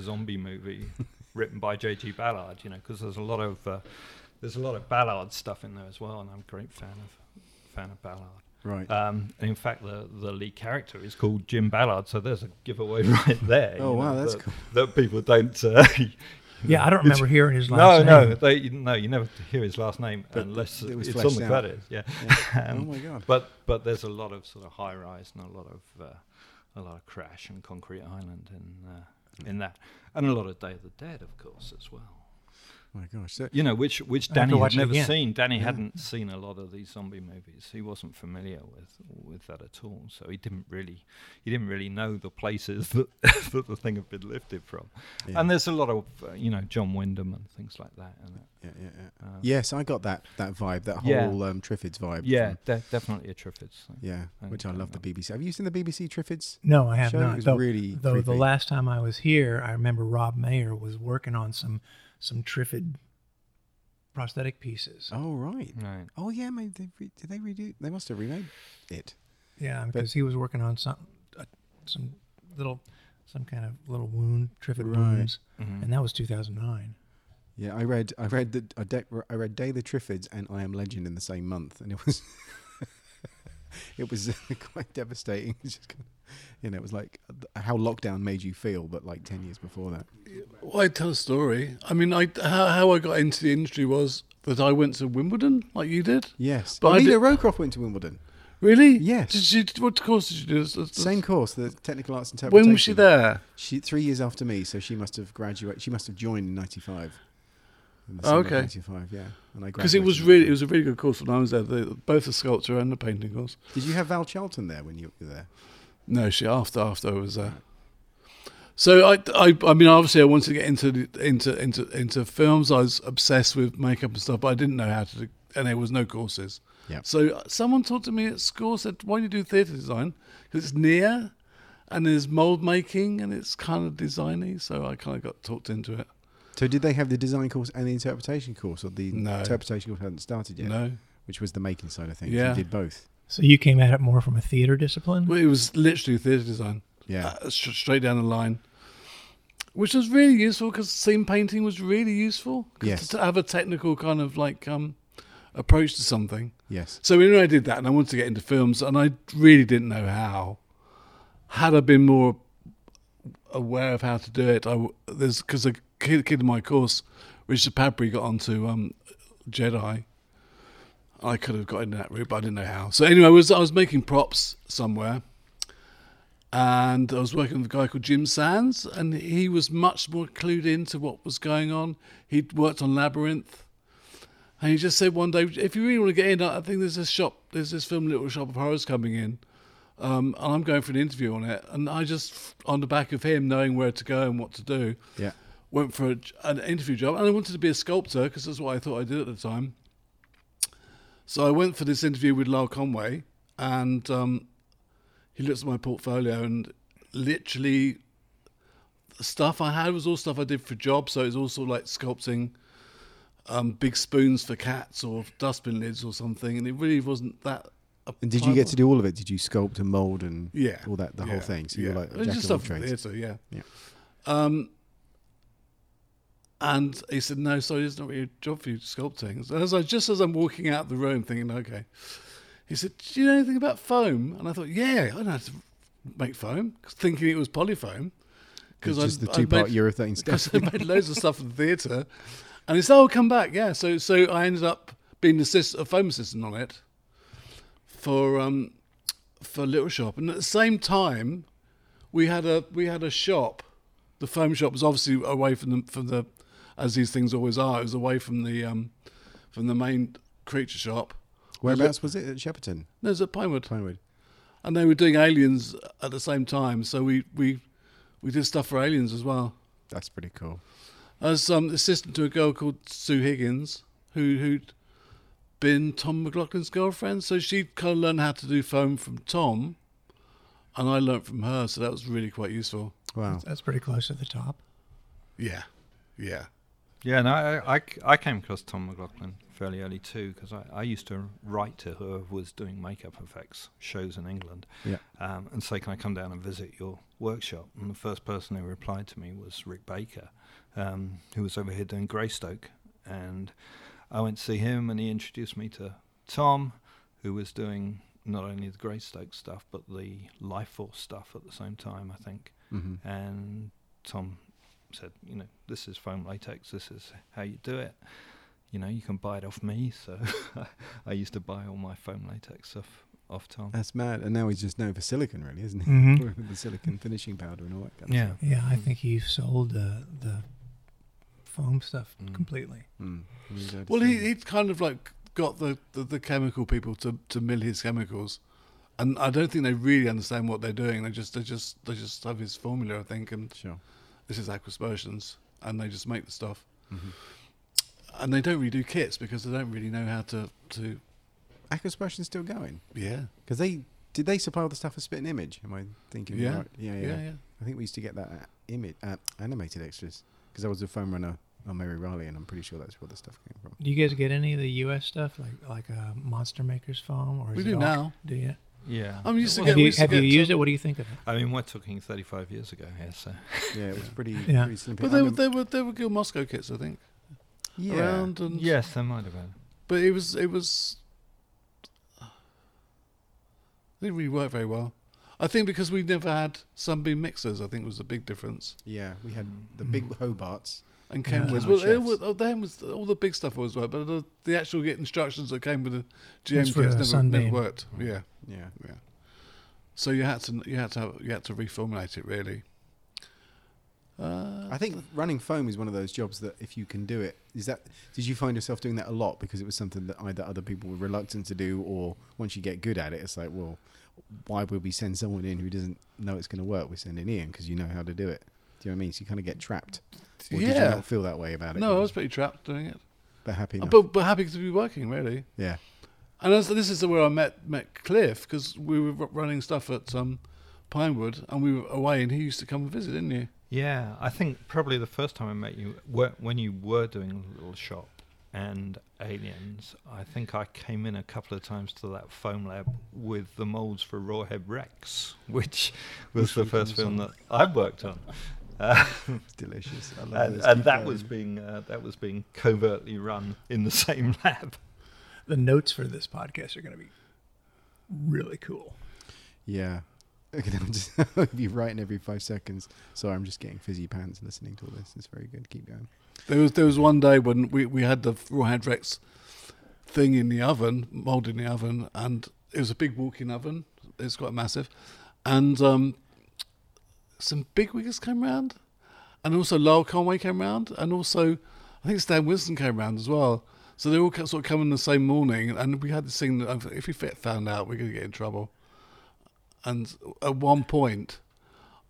zombie movie written by J.G. Ballard, because there's a lot of Ballard stuff in there as well, and I'm a great fan of Ballard. Right. And in fact, the lead character is called Jim Ballard, so there's a giveaway right there. Oh wow, that's cool. That people don't. Yeah, I don't remember hearing his last name. No, you never hear his last name unless it's on the credits. Yeah. Oh my God! But there's a lot of sort of high rise and a lot of Crash and Concrete Island in that, and a lot of Day of the Dead, of course, as well. Oh my gosh! So which Danny had never seen. Danny hadn't seen a lot of these zombie movies. He wasn't familiar with that at all. So he didn't really know the places that the thing had been lifted from. Yeah. And there's a lot of John Wyndham and things like that. Yeah. Yes, I got that vibe, that whole Triffids vibe. Yeah, definitely a Triffids thing. Yeah, which I love the BBC. Have you seen the BBC Triffids? No, I have not. It was really creepy. The last time I was here, I remember Rob Mayer was working on some Triffid prosthetic pieces. Oh, right. Oh, yeah, maybe did they redo? They must have remade it. Yeah, because he was working on some kind of little wound, Triffid wounds, and that was 2009. Yeah, I read Day of the Triffids and I Am Legend in the same month, and it was quite devastating. It's just it was like how lockdown made you feel, but like 10 years before that. Well, I tell a story. I mean, how I got into the industry was that I went to Wimbledon, like you did. Yes. But Anita Rowcroft went to Wimbledon. Really? Yes. What course did she do? Same course, the Technical Arts Interpretation. When was she there? She 3 years after me, so she must have joined in 95. in the summer of 1985, yeah. Because it was a really good course when I was there. Both the sculpture and the painting course. Did you have Val Charlton there when you were there? No, she after I was there. So I mean, obviously, I wanted to get into films. I was obsessed with makeup and stuff, but I didn't know how to do, and there was no courses. Yeah. So someone talked to me at school, said, "Why don't you do theatre design? Because it's near, and there's mould making, and it's kind of designy." So I kind of got talked into it. So did they have the design course and the interpretation course, or the interpretation course hadn't started yet? No, which was the making side of things. Yeah, you did both. So you came at it more from a theatre discipline? Well, it was literally theatre design. Yeah, straight down the line, which was really useful because scene painting was really useful. Yes, to have a technical kind of like approach to something. Yes. So anyway, I did that, and I wanted to get into films, and I really didn't know how. Had I been more aware of how to do it, there's because a kid in my course, Richard Padbury, got onto Jedi. I could have got into that route, but I didn't know how. So anyway, I was making props somewhere. And I was working with a guy called Jim Sands, and he was much more clued into what was going on. He'd worked on Labyrinth, and he just said one day, if you really want to get in, I think there's this film, Little Shop of Horrors, coming in, and I'm going for an interview on it. And I just, on the back of him, knowing where to go and what to do, went for an interview job. And I wanted to be a sculptor, because that's what I thought I did at the time. So I went for this interview with Lyle Conway, and... he looks at my portfolio, and literally the stuff I had was all stuff I did for jobs. So it was also like sculpting big spoons for cats or dustbin lids or something. And it really wasn't that. And did you get to do all of it? Did you sculpt and mold and all that, the whole thing? So you were like a jack of all trades. Theater, yeah. And he said, no, sorry, it's not really a job for you sculpting. So as I'm walking out the room thinking, okay. He said, do you know anything about foam? And I thought, I know how to make foam, thinking it was polyfoam. Because just the two-part urethane stuff. I made loads of stuff in the theatre. And he said, oh, come back, yeah. So I ended up being a foam assistant on it for Little Shop. And at the same time, we had a shop. The foam shop was obviously away from the, as these things always are, it was away from the main Creature shop. Whereabouts was it? At Shepparton? No, it was at Pinewood. And they were doing Aliens at the same time, so we did stuff for Aliens as well. That's pretty cool. I was assistant to a girl called Sue Higgins, who'd been Tom McLaughlin's girlfriend, so she kind of learned how to do foam from Tom, and I learned from her, so that was really quite useful. Wow. That's pretty close to the top. Yeah. Yeah, and I came across Tom McLaughlin fairly early too, because I used to write to her who was doing makeup effects shows in England, and say, can I come down and visit your workshop? And the first person who replied to me was Rick Baker, who was over here doing Greystoke. And I went to see him, and he introduced me to Tom, who was doing not only the Greystoke stuff, but the Life Force stuff at the same time, I think. Mm-hmm. And Tom said, you know, this is foam latex, this is how you do it. You know, you can buy it off me. So I used to buy all my foam latex stuff off Tom. That's mad. And now he's just known for silicon, really, isn't he? Mm-hmm. The silicon finishing powder and all that kind of stuff. Yeah, I think he sold the foam stuff completely. Mm. Well, he'd kind of like got the chemical people to mill his chemicals. And I don't think they really understand what they're doing. They just have his formula, I think. And sure. This is Aquaspersions, and they just make the stuff. Mm-hmm. And they don't really do kits because they don't really know how to... Aquaspersion's still going? Yeah. Because did they supply all the stuff for Spit and Image? Am I thinking right? Yeah. I think we used to get that animated extras because I was a foam runner on Mary Riley, and I'm pretty sure that's where the stuff came from. Do you guys get any of the US stuff, like Monster Maker's foam? Or we do now. Do you? Yeah. I'm used to get... Have you used it? What do you think of it? I mean, we're talking 35 years ago here, so... Yeah, it was pretty slim. But they were good Moscow kits, I think. Yeah. Around and yes, there might have been. But it was. It didn't really work very well. I think because we never had Sunbeam mixers. I think was the big difference. Yeah, we had the big Hobarts and Kenwood. Yeah. Well, then was all the big stuff always worked, but the actual instructions that came with the GM kits never worked. Yeah. So you had to reformulate it really. I think running foam is one of those jobs that if you can do it, is that, did you find yourself doing that a lot because it was something that either other people were reluctant to do, or once you get good at it, it's like, well, why would we send someone in who doesn't know it's going to work? We're sending Ian because you know how to do it. Do you know what I mean? So you kind of get trapped. Or yeah. Did you not feel that way about it? No, I was pretty trapped doing it. But happy enough. But happy to be working, really. Yeah. And this is where I met Cliff, because we were running stuff at Pinewood, and we were away, and he used to come and visit, didn't you? Yeah, I think probably the first time I met you when you were doing Little Shop and Aliens. I think I came in a couple of times to that foam lab with the molds for Rawhead Rex, which was the first film that I worked on. Delicious. I love and that was being covertly run in the same lab. The notes for this podcast are going to be really cool. Yeah. Okay, I'll be writing every 5 seconds. So I'm just getting fizzy pants listening to all this. It's very good. Keep going. There was one day when we had the Rawhead Rex thing in the oven, mold in the oven, and it was a big walking oven. It's quite massive. And some big wiggers came round. And also Lyle Conway came round. And also I think Stan Winston came round as well. So they all sort of come in the same morning. And we had this thing that if we found out, we're going to get in trouble. And at one point,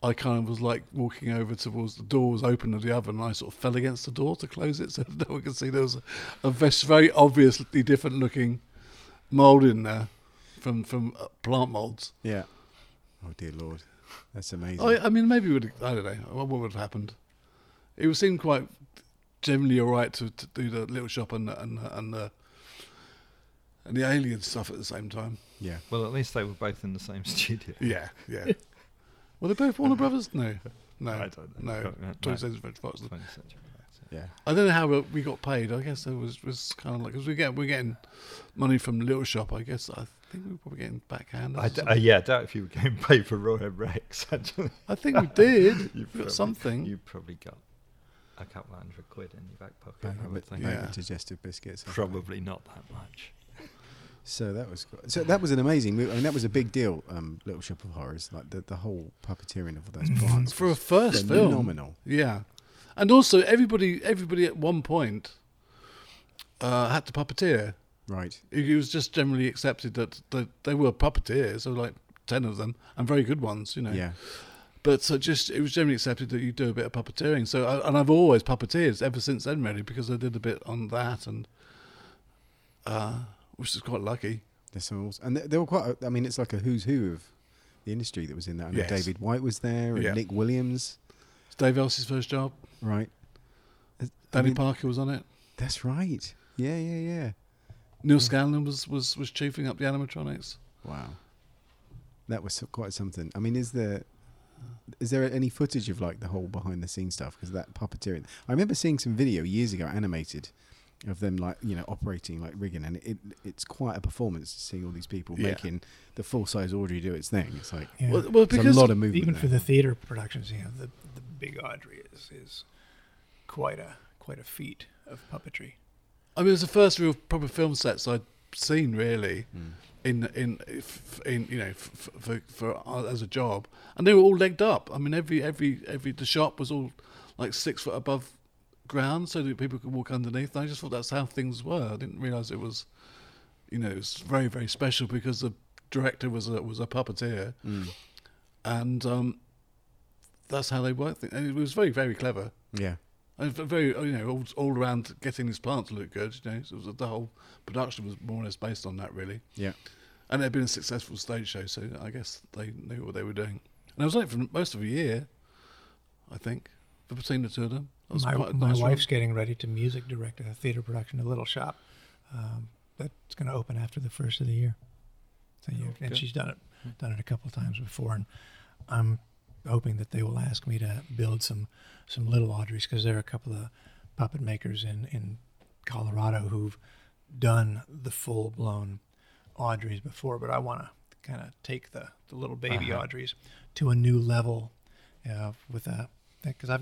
I kind of was like walking over towards the door was open of the oven, and I sort of fell against the door to close it so no one could see there was a very obviously different looking mold in there from plant molds. Yeah. Oh dear Lord, that's amazing. I mean, maybe I don't know what would have happened. It would seem quite generally all right to do the Little Shop and the Alien stuff at the same time. Yeah. Well, at least they were both in the same studio. Yeah, yeah. Were they both Warner Brothers? No. I don't know. No. 20th Century Fox. Yeah. I don't know how we got paid. I guess it was kind of like, because we're getting money from Little Shop, I guess. I think we were probably getting backhanded. I doubt if you were getting paid for Rawhead Rex, actually. I think we did. You probably got a couple $100 in your back pocket, I would think. Yeah. Digestive biscuits. Probably not that much. So that was an amazing move. I mean, that was a big deal. Little Shop of Horrors, like the whole puppeteering of those plants for a first film, phenomenal. Yeah, and also everybody at one point had to puppeteer. Right, it was just generally accepted that they were puppeteers. So like 10 of them, and very good ones, you know. Yeah. But so just it was generally accepted that you do a bit of puppeteering. So and I've always puppeteered ever since then, really, because I did a bit on that and. Which is quite lucky. And they were quite, I mean, it's like a who's who of the industry that was in that. I know David White was there, and Nick Williams. It's Dave Else's first job. Right. Danny Parker was on it. That's right. Yeah. Neil Scanlon was chiefing up the animatronics. Wow. That was quite something. I mean, is there any footage of like the whole behind the scenes stuff? Because that puppeteering, I remember seeing some video years ago animated of them, like, you know, operating like rigging, and it's quite a performance to see all these people making the full size Audrey do its thing. It's like well, because a lot of movement even there. For the theatre productions, you know, the big Audrey is quite a feat of puppetry. I mean, it was the first real proper film sets I'd seen, really, in you know for as a job, and they were all legged up. I mean, every the shop was all like 6 foot above ground so that people could walk underneath, and I just thought that's how things were. I didn't realise it was, you know, it was very, very special because the director was a puppeteer, and that's how they worked. And it was very, very clever. Yeah, and very, you know, all around getting these plants to look good. You know, so the whole production was more or less based on that, really. Yeah, and it had been a successful stage show, so I guess they knew what they were doing. And I was late for most of a year, I think, between the two of them. My wife's getting ready to music direct a theatre production at Little Shop that's going to open after the first of the year. And she's done it a couple of times before, and I'm hoping that they will ask me to build some little Audreys, because there are a couple of puppet makers in Colorado who've done the full blown Audreys before, but I want to kind of take the little baby Audreys to a new level with a because I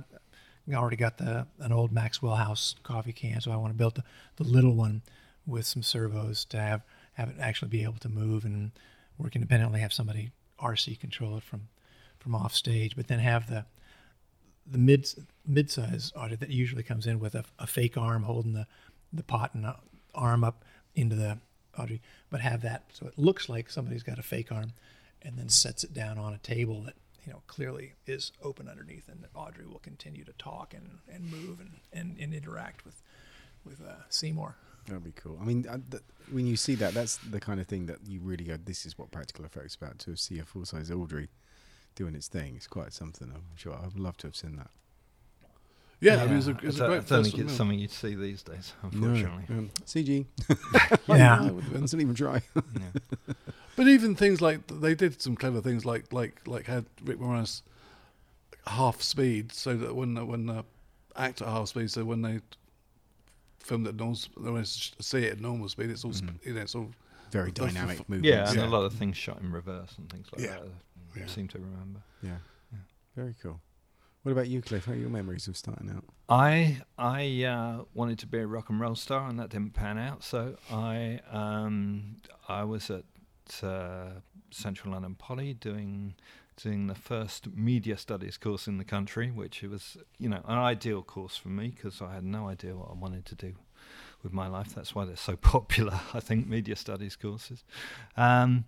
already got an old Maxwell House coffee can, so I want to build the little one with some servos to have it actually be able to move and work independently, have somebody RC control it from off stage, but then have the the mid-size otter that usually comes in with a fake arm holding the pot and arm up into the audrey, but have that so it looks like somebody's got a fake arm, and then sets it down on a table that, you know, clearly is open underneath, and that Audrey will continue to talk and move and interact with Seymour. That'd be cool. I mean, when you see that, that's the kind of thing that you really go, this is what practical effects about, to see a full-size Audrey doing its thing. It's quite something, I'm sure. I'd love to have seen that. Yeah, I mean, it's a great. I don't think it's something you'd see these days, unfortunately. No. CG. Yeah, I wouldn't even try. Yeah. But even things like they did some clever things, like had Rick Moranis half speed, so that when act at half speed, so when they filmed at normal, they want to see it at normal speed. It's all it's all very dynamic movements. Yeah, and a lot of things shot in reverse and things like that. I seem to remember. Yeah, very cool. What about you, Cliff? How are your memories of starting out? I wanted to be a rock and roll star, and that didn't pan out. So I was at Central London Poly doing the first media studies course in the country, which was, you know, an ideal course for me because I had no idea what I wanted to do with my life. That's why they're so popular, I think, media studies courses. And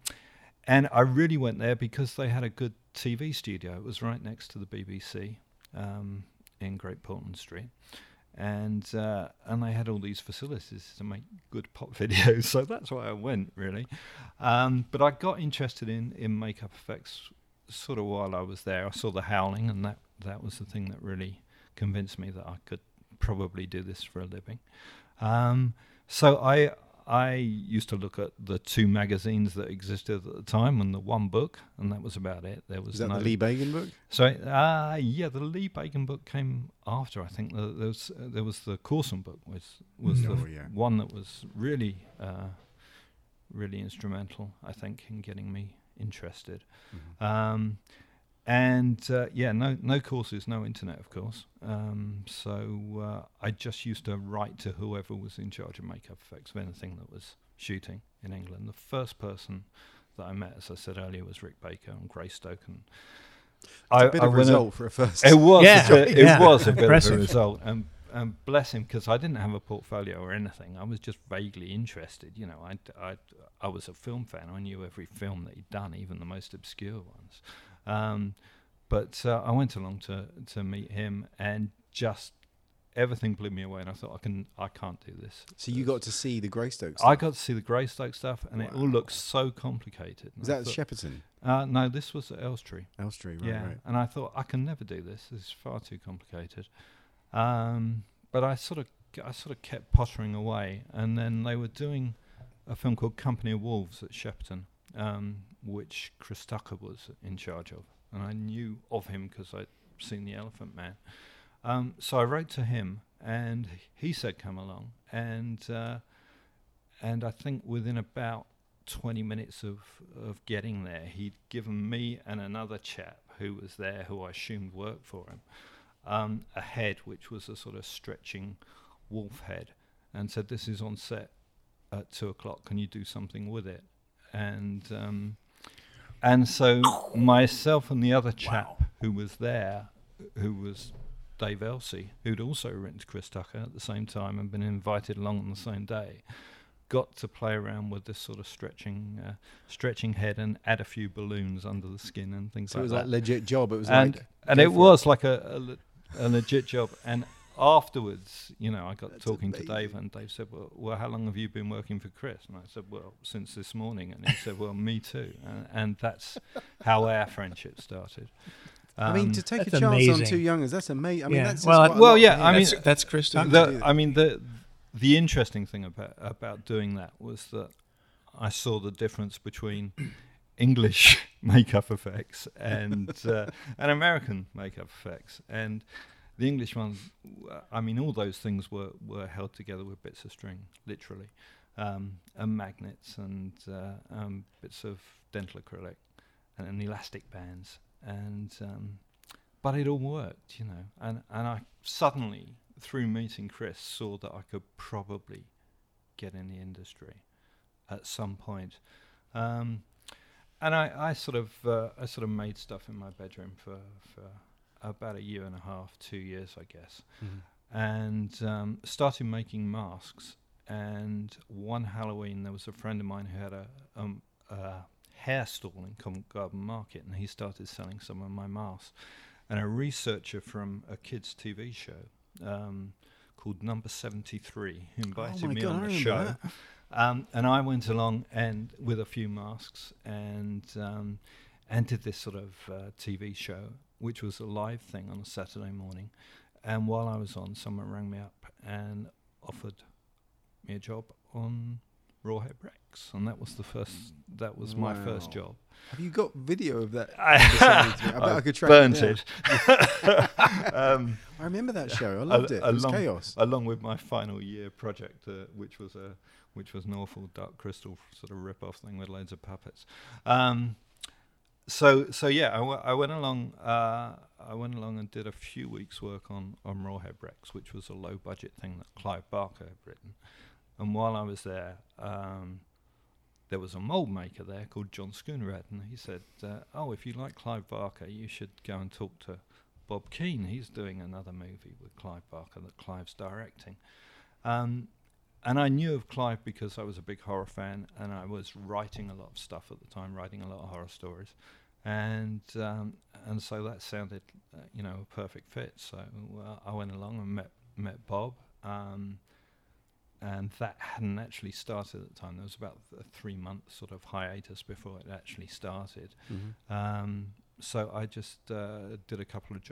I really went there because they had a good TV studio. It was right next to the BBC. In Great Portland Street, and they had all these facilities to make good pop videos, so that's why I went, really. But I got interested in makeup effects sort of while I was there. I saw The Howling, and that was the thing that really convinced me that I could probably do this for a living. So I used to look at the two magazines that existed at the time and the one book, and that was about it. There was the Lee Bagan book? Sorry, the Lee Bagan book came after, I think. There was the Corson book, which was the one that was really, really instrumental, I think, in getting me interested. Mm-hmm. No courses, no internet, of course. I just used to write to whoever was in charge of makeup effects of anything that was shooting in England. The first person that I met, as I said earlier, was Rick Baker on Greystoke. It was a bit of a result. And bless him, because I didn't have a portfolio or anything. I was just vaguely interested. You know, I was a film fan. I knew every film that he'd done, even the most obscure ones. But I went along to meet him, and just everything blew me away. And I thought, I can't do this. So you got to see the Greystoke stuff? I got to see the Greystoke stuff, and it all looked so complicated. Was that Shepparton? No, this was at Elstree. Elstree, right. And I thought, I can never do this. This is far too complicated. But I sort of kept pottering away, and then they were doing a film called Company of Wolves at Shepparton, which Chris Tucker was in charge of, and I knew of him because I'd seen The Elephant Man. So I wrote to him, and he said, "Come along." And I think within about 20 minutes of getting there, he'd given me and another chap who was there, who I assumed worked for him, a head, which was a sort of stretching wolf head, and said, "This is on set at 2:00. Can you do something with it?" And so myself and the other chap who was there, who was Dave Elsey, who'd also written to Chris Tucker at the same time and been invited along on the same day, got to play around with this sort of stretching head and add a few balloons under the skin and things like that. So it was like a legit job. It was like a legit job. And afterwards, you know, I got talking to Dave, and Dave said, well, how long have you been working for Chris? And I said, well, since this morning. And he said, well, me too. And that's how our friendship started. I mean, to take a chance on two youngers, that's amazing. I mean, that's Chris Tucker. I mean, the interesting thing about doing that was that I saw the difference between English makeup effects and American makeup effects. And the English ones, I mean, all those things were held together with bits of string, literally, and magnets and bits of dental acrylic and elastic bands. But it all worked, you know. And I suddenly, through meeting Chris, saw that I could probably get in the industry at some point. And I sort of made stuff in my bedroom for about a year and a half, 2 years, I guess. Mm-hmm. And started making masks. And one Halloween, there was a friend of mine who had a hair stall in Covent Garden Market, and he started selling some of my masks. And a researcher from a kids' TV show called Number 73 invited me on the show. And I went along and with a few masks and did this sort of TV show, which was a live thing on a Saturday morning. And while I was on, someone rang me up and offered me a job on Rawhead Rex, and that was the first. That was my first job. Have you got video of that? I could track burnt it. I remember that show. I loved it. It was chaos. Along with my final year project, which was an awful Dark Crystal sort of rip-off thing with loads of puppets. I went along. I went along and did a few weeks' work on Rawhead Rex, which was a low-budget thing that Clive Barker had written. And while I was there, there was a mould maker there called John Schoonrad, and he said, if you like Clive Barker, you should go and talk to Bob Keane. He's doing another movie with Clive Barker that Clive's directing. And I knew of Clive because I was a big horror fan, and I was writing a lot of stuff at the time, writing a lot of horror stories. And so that sounded, a perfect fit. So I went along and met Bob. And that hadn't actually started at the time. There was about a 3-month sort of hiatus before it actually started. Mm-hmm. So I just did a couple of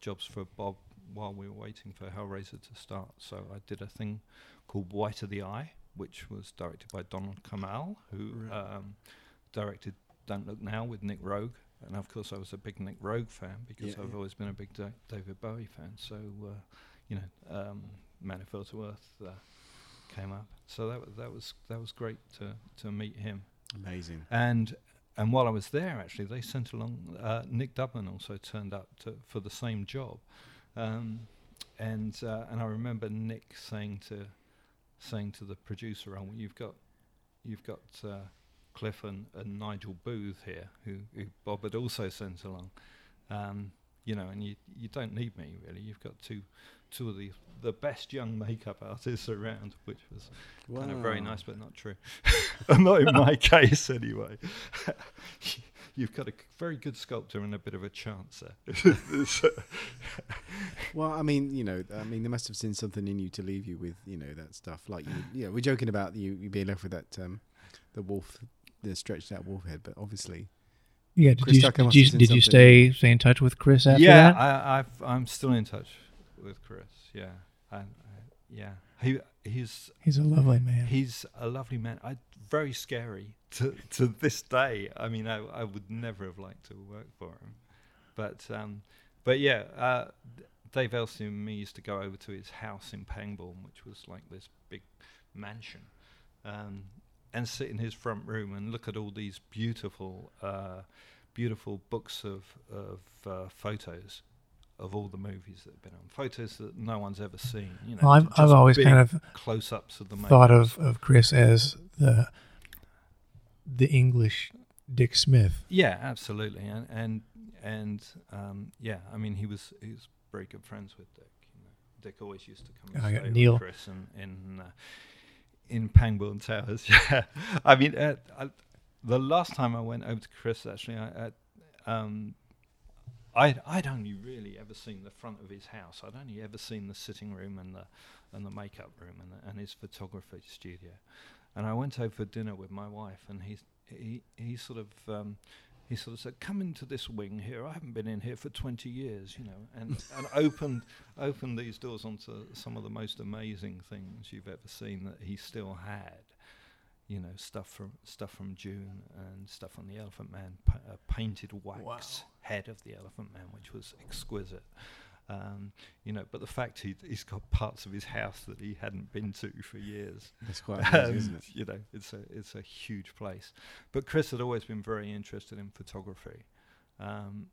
jobs for Bob while we were waiting for Hellraiser to start. So I did a thing called White of the Eye, which was directed by Donald Kamal, who directed Don't Look Now with Nick Rogue. And of course I was a big Nick Rogue fan because I've always been a big David Bowie fan. So, Manifold to Earth... came up, so that was great to meet him. Amazing. And while I was there, actually, they sent along Nick Dublin also turned up for the same job, and I remember Nick saying to the producer, "Oh, you've got Cliff and Nigel Booth here, who Bob had also sent along, and you don't need me really. You've got two of the best young makeup artists around," which was kind of very nice, but not true. Not in my case, anyway. You've got a very good sculptor and a bit of a chancer. Well, I mean, there must have been something in you to leave you with, that stuff. Like, we're joking about you being left with that the wolf, the stretched out wolf head, but obviously. Yeah. Did you stay in touch with Chris after that? I'm still in touch with Chris, he's a lovely man. He's a lovely man. Very scary to this day. I mean, I would never have liked to work for him, but Dave Elston and me used to go over to his house in Pangbourne, which was like this big mansion, and sit in his front room and look at all these beautiful books of photos of all the movies that have been on, photos that no one's ever seen. I've always kind of close-ups of the thought of Chris as the English Dick Smith. Yeah, absolutely, I mean, he was very good friends with Dick. Dick always used to come and stay with Chris in Pangbourne Towers. I mean, the last time I went over to Chris, actually, I'd only really ever seen the front of his house. I'd only ever seen the sitting room and the makeup room and his photography studio. And I went over for dinner with my wife, and he sort of said, "Come into this wing here. I haven't been in here for 20 years, and opened these doors onto some of the most amazing things you've ever seen that he still had. Stuff from June and stuff on the Elephant Man, painted wax head of the Elephant Man, which was exquisite. But the fact he's got parts of his house that he hadn't been to for years—that's quite amazing, isn't it? It's a huge place. But Chris had always been very interested in photography,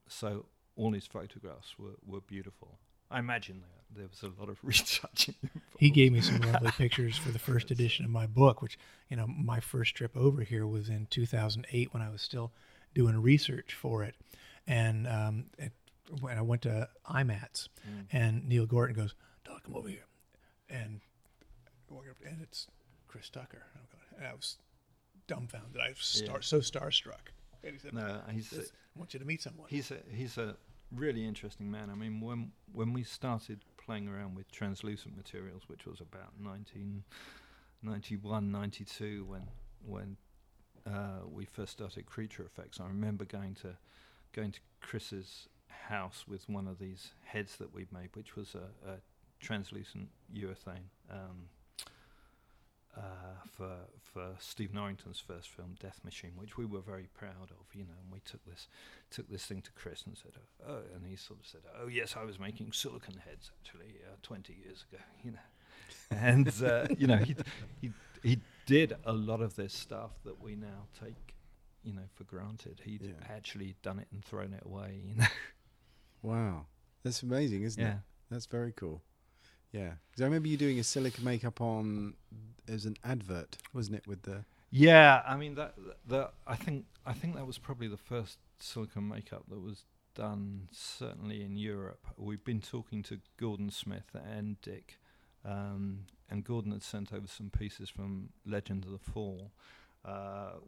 so all his photographs were beautiful. I imagine that there was a lot of retouching. He gave me some lovely pictures for the first edition of my book, which, my first trip over here was in 2008 when I was still doing research for it. And when I went to IMATS, and Neil Gorton goes, "Doc, come over here," and it's Chris Tucker. Oh God! And I was dumbfounded. I was so starstruck. And he said, "No, I want you to meet someone." He's a really interesting man. I mean, when we started playing around with translucent materials, which was about 1991, 92, when we first started Creature Effects, I remember going to Chris's house with one of these heads that we'd made, which was a translucent urethane for Steve Norrington's first film, Death Machine, which we were very proud of, you know. And we took this thing to Chris and said, "Oh," and he sort of said, "Oh yes, I was making silicon heads actually 20 years ago," you know. And you know, he did a lot of this stuff that we now take, you know, for granted. He'd actually done it and thrown it away, you know. Wow, that's amazing, isn't it? That's very cool. Yeah, because I remember you doing a silica makeup on as an advert, wasn't it? With the I mean that I think that was probably the first silica makeup that was done, certainly in Europe. We've been talking to Gordon Smith and Dick, and Gordon had sent over some pieces from Legend of the Fall,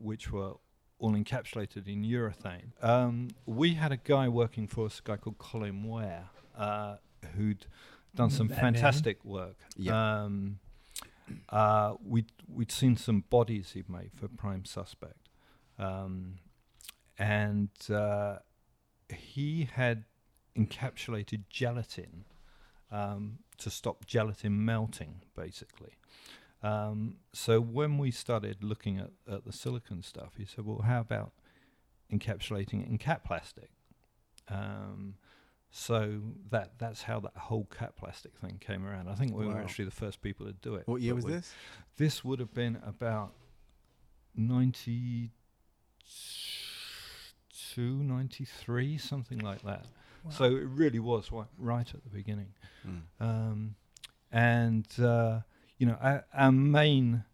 which were all encapsulated in urethane. We had a guy working for us, a guy called Colin Ware, who'd done some fantastic work. Yeah. We'd seen some bodies he'd made for Prime Suspect, and he had encapsulated gelatin to stop gelatin melting, basically. So when we started looking at the silicon stuff, he said, "Well, how about encapsulating it in cat plastic?" So that's how that whole cat plastic thing came around. I think we were actually the first people to do it. What year was this? This would have been about 92, 93, something like that. Wow. So it really was right at the beginning. You know, our main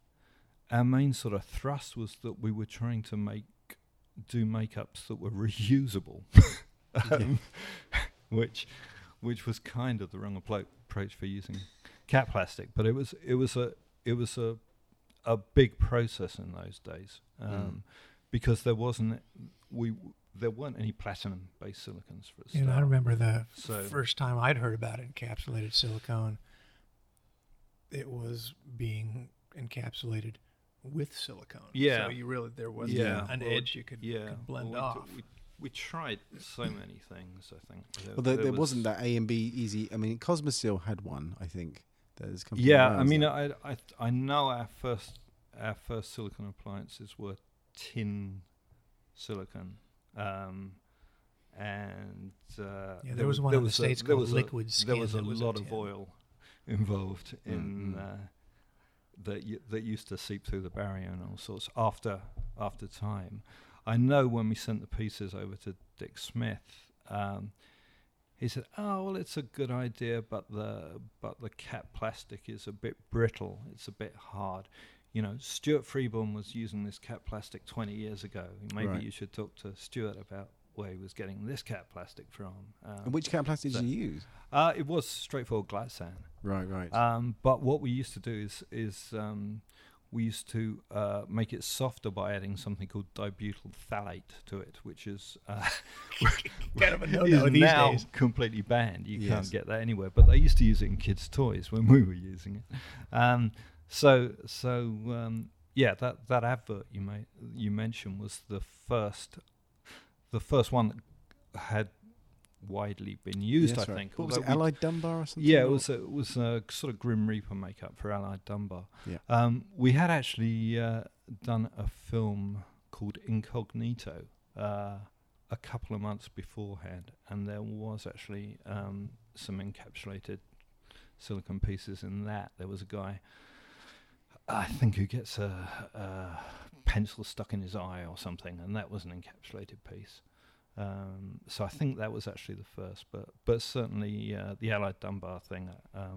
sort of thrust was that we were trying to do makeups that were reusable, which was kind of the wrong approach for using cat plastic. But it was a big process in those days, because there weren't any platinum-based silicons for us. And I remember the first time I'd heard about encapsulated silicone. It was being encapsulated with silicone. Yeah. So there wasn't an edge you could blend off. We tried so many things, I think. There wasn't that A and B easy. I mean, Cosmosil had one, I think. I know our first silicone appliances were tin silicone. There was one in the States called Liquid Skin. There was a lot of oil involved in that used to seep through the barrier and all sorts after time. I know when we sent the pieces over to Dick Smith, he said, "Oh well, it's a good idea, but the cat plastic is a bit brittle. It's a bit hard. You know, Stuart Freeborn was using this cat plastic 20 years ago. Maybe you should talk to Stuart about where he was getting this cat plastic from." And which cat plastic did you use? It was straightforward Glatsan. Right. But what we used to do is we used to make it softer by adding something called dibutyl phthalate to it, which is kind of a no-no these now days. Completely banned. You can't get that anywhere. But they used to use it in kids' toys when we were using it. That advert you mentioned was the first one that had widely been used, I think. What was it, Allied Dunbar or something? Yeah, it was a sort of Grim Reaper makeup for Allied Dunbar. Yeah. We had actually done a film called Incognito a couple of months beforehand, and there was actually some encapsulated silicone pieces in that. There was a guy, I think, who gets a pencil stuck in his eye or something, and that was an encapsulated piece. So I think that was actually the first, but certainly the Allied Dunbar thing I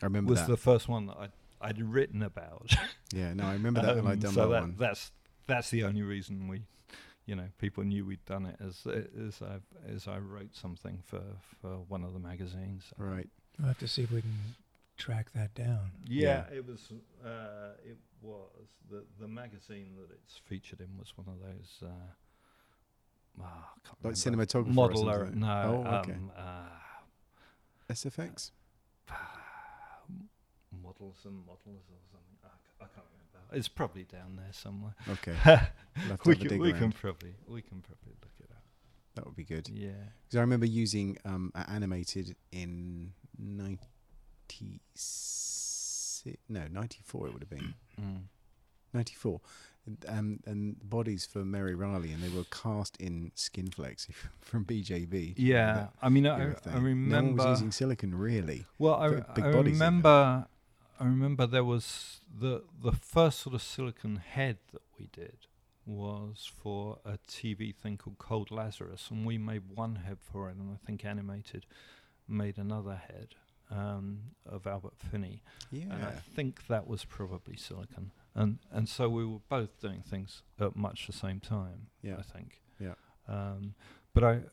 remember was the first one that I'd written about. Yeah, no, I remember that Allied Dunbar one. That's the only reason we you know, people knew we'd done it as I wrote something for one of the magazines. Right. We'll have to see if we can track that down. Yeah. It was the magazine that it's featured in was one of those. Like cinematographer modeler. Or no. Oh, okay. SFX. Models or something. I can't remember. It's probably down there somewhere. Okay. We can probably look it up. That would be good. Yeah. Because I remember using Animated in 94 it would have been. 94. And bodies for Mary Riley, and they were cast in skin flakes from BJB. Yeah, that, I mean, I remember no one was using silicon really. Well, I remember there was the first sort of silicon head that we did was for a TV thing called Cold Lazarus, and we made one head for it, and I think Animated made another head of Albert Finney. Yeah, and I think that was probably silicon. And so we were both doing things at much the same time, yeah. I think. Yeah. But I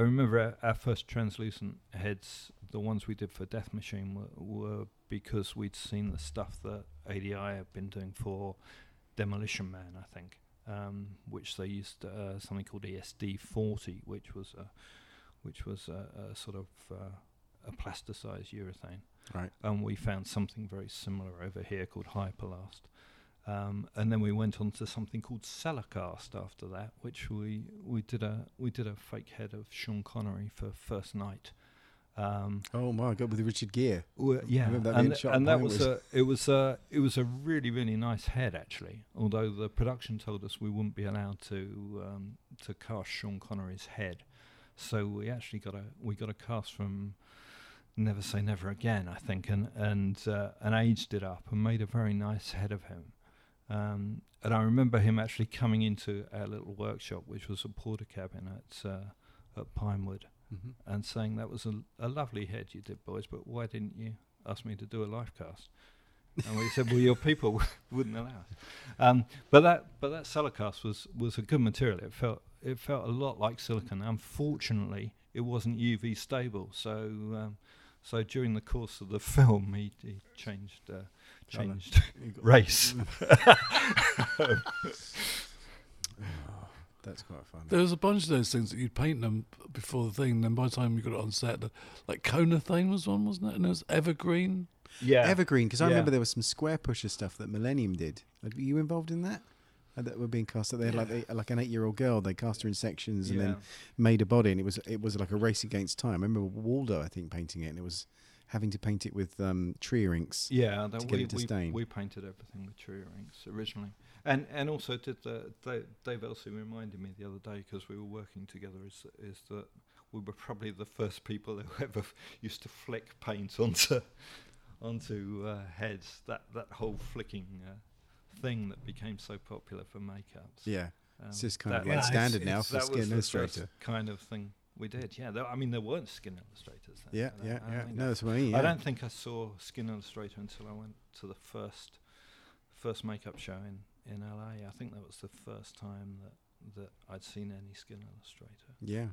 remember our first translucent heads, the ones we did for Death Machine, were because we'd seen the stuff that ADI had been doing for Demolition Man, I think, which they used something called ESD40, which was a sort of a plasticized urethane. Right. And we found something very similar over here called Hyperlast. And then we went on to something called Cellarcast after that, which we did a fake head of Sean Connery for First Night. Oh my God, with Richard Gere. Yeah, and that was it was a really, really nice head actually. Although the production told us we wouldn't be allowed to cast Sean Connery's head, so we actually got a cast from Never Say Never Again, I think, and aged it up and made a very nice head of him. And I remember him actually coming into our little workshop, which was a porter cabin at Pinewood, and saying, "That was a lovely head you did, boys, but why didn't you ask me to do a live cast?" And we said, "Well, your people wouldn't allow us." But that Cellarcast was a good material. It felt a lot like silicon. Unfortunately, it wasn't UV stable, so during the course of the film, he changed race. That's quite funny. There was a bunch of those things that you'd paint them before the thing, and then by the time you got it on set, like Conathane was one, wasn't it? And it was Evergreen. Yeah, Evergreen. Because I remember there was some Square Pusher stuff that Millennium did. Were you involved in that? That were being cast. They had like an 8-year-old girl. They cast her in sections and then made a body. And it was like a race against time. I remember Waldo, I think, painting it, and it was having to paint it with Trier inks. Yeah, to get it to stain. We painted everything with Trier inks originally, and also did Dave Elsey reminded me the other day because we were working together. Is that we were probably the first people who ever used to flick paint onto heads. That whole flicking. Thing that became so popular for makeups. Yeah, it's just kind of like standard now for skin illustrator kind of thing we did. Yeah, I mean there weren't skin illustrators then. Yeah. No, that's what I mean. I don't think I saw skin illustrator until I went to the first makeup show in LA. I think that was the first time that I'd seen any skin illustrator. Yeah.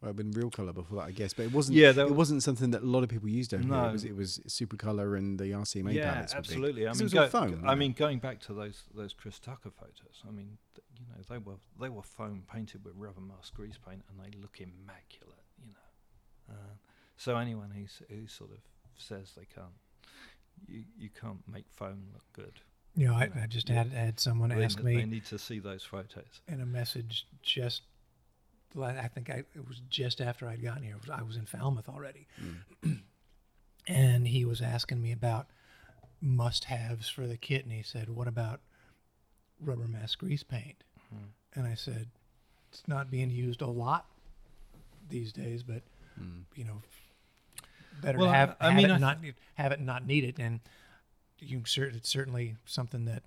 Well, I've been real color before that, I guess, but it wasn't. Yeah, it wasn't something that a lot of people used over here. It was Supercolor and the RCMA palettes. Yeah, absolutely. I mean, going back to those Chris Tucker photos. I mean, they were foam painted with rubber mask grease paint, and they look immaculate. So anyone who sort of says they can't, you can't make foam look good. Yeah, I just had someone ask me. They need to see those photos. And a message just. I think it was just after I'd gotten here. I was in Falmouth already. And he was asking me about must-haves for the kit. And he said, what about rubber mask grease paint? And I said, it's not being used a lot these days, but, better to have it and not need it. And it's certainly something that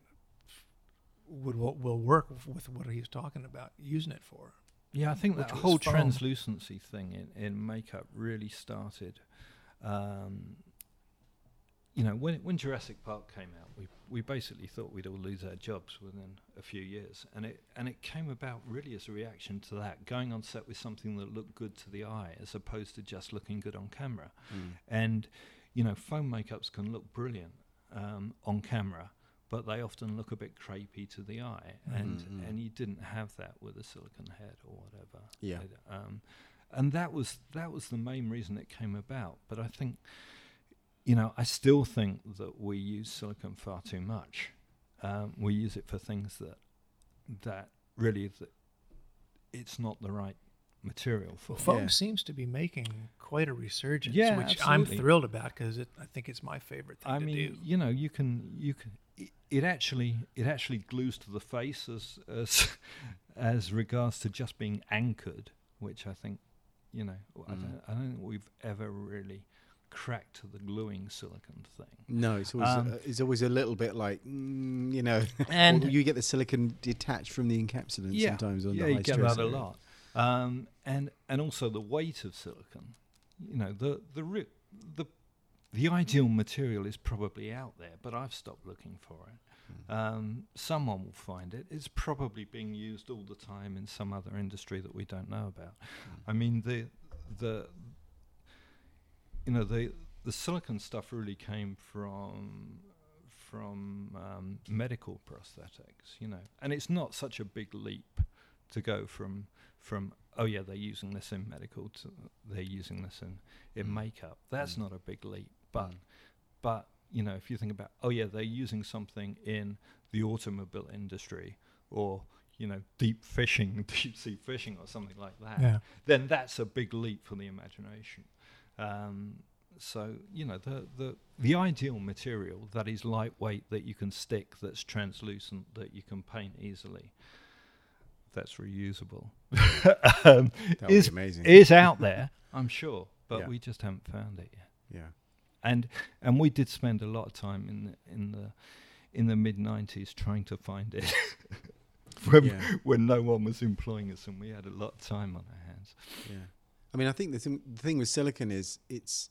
will work with what he was talking about using it for. Yeah, I think that whole translucency thing in makeup really started you know, when Jurassic Park came out, we basically thought we'd all lose our jobs within a few years, and it came about really as a reaction to that, going on set with something that looked good to the eye as opposed to just looking good on camera. And you know, foam makeups can look brilliant on camera, but they often look a bit crepey to the eye, and you didn't have that with a silicone head or whatever. Yeah. And that was the main reason it came about. But I think, you know, I still think that we use silicone far too much. We use it for things that really it's not the right material for. Foam seems to be making quite a resurgence, which absolutely. I'm thrilled about, because I think it's my favorite thing to do. You know, you can. It actually glues to the face as regards to just being anchored, which I think, you know, I don't think we've ever really cracked the gluing silicon thing. No, it's always a little bit like, you know, and you get the silicon detached from the encapsulant sometimes. On the high stress, you get that a lot. And also the weight of silicon, you know, the ideal material is probably out there, but I've stopped looking for it. Someone will find it. It's probably being used all the time in some other industry that we don't know about. I mean, the silicon stuff really came from medical prosthetics, you know, and it's not such a big leap to go from they're using this in medical to they're using this in makeup. That's not a big leap, but you know, if you think about they're using something in the automobile industry, or you know, deep sea fishing or something like that, then that's a big leap for the imagination. So you know, the ideal material that is lightweight, that you can stick, that's translucent, that you can paint easily, that's reusable, that is amazing. Is out there, I'm sure, but we just haven't found it yet. Yeah, and we did spend a lot of time in the mid '90s trying to find it when no one was employing us, and we had a lot of time on our hands. Yeah, I mean, I think the thing with silicon is it's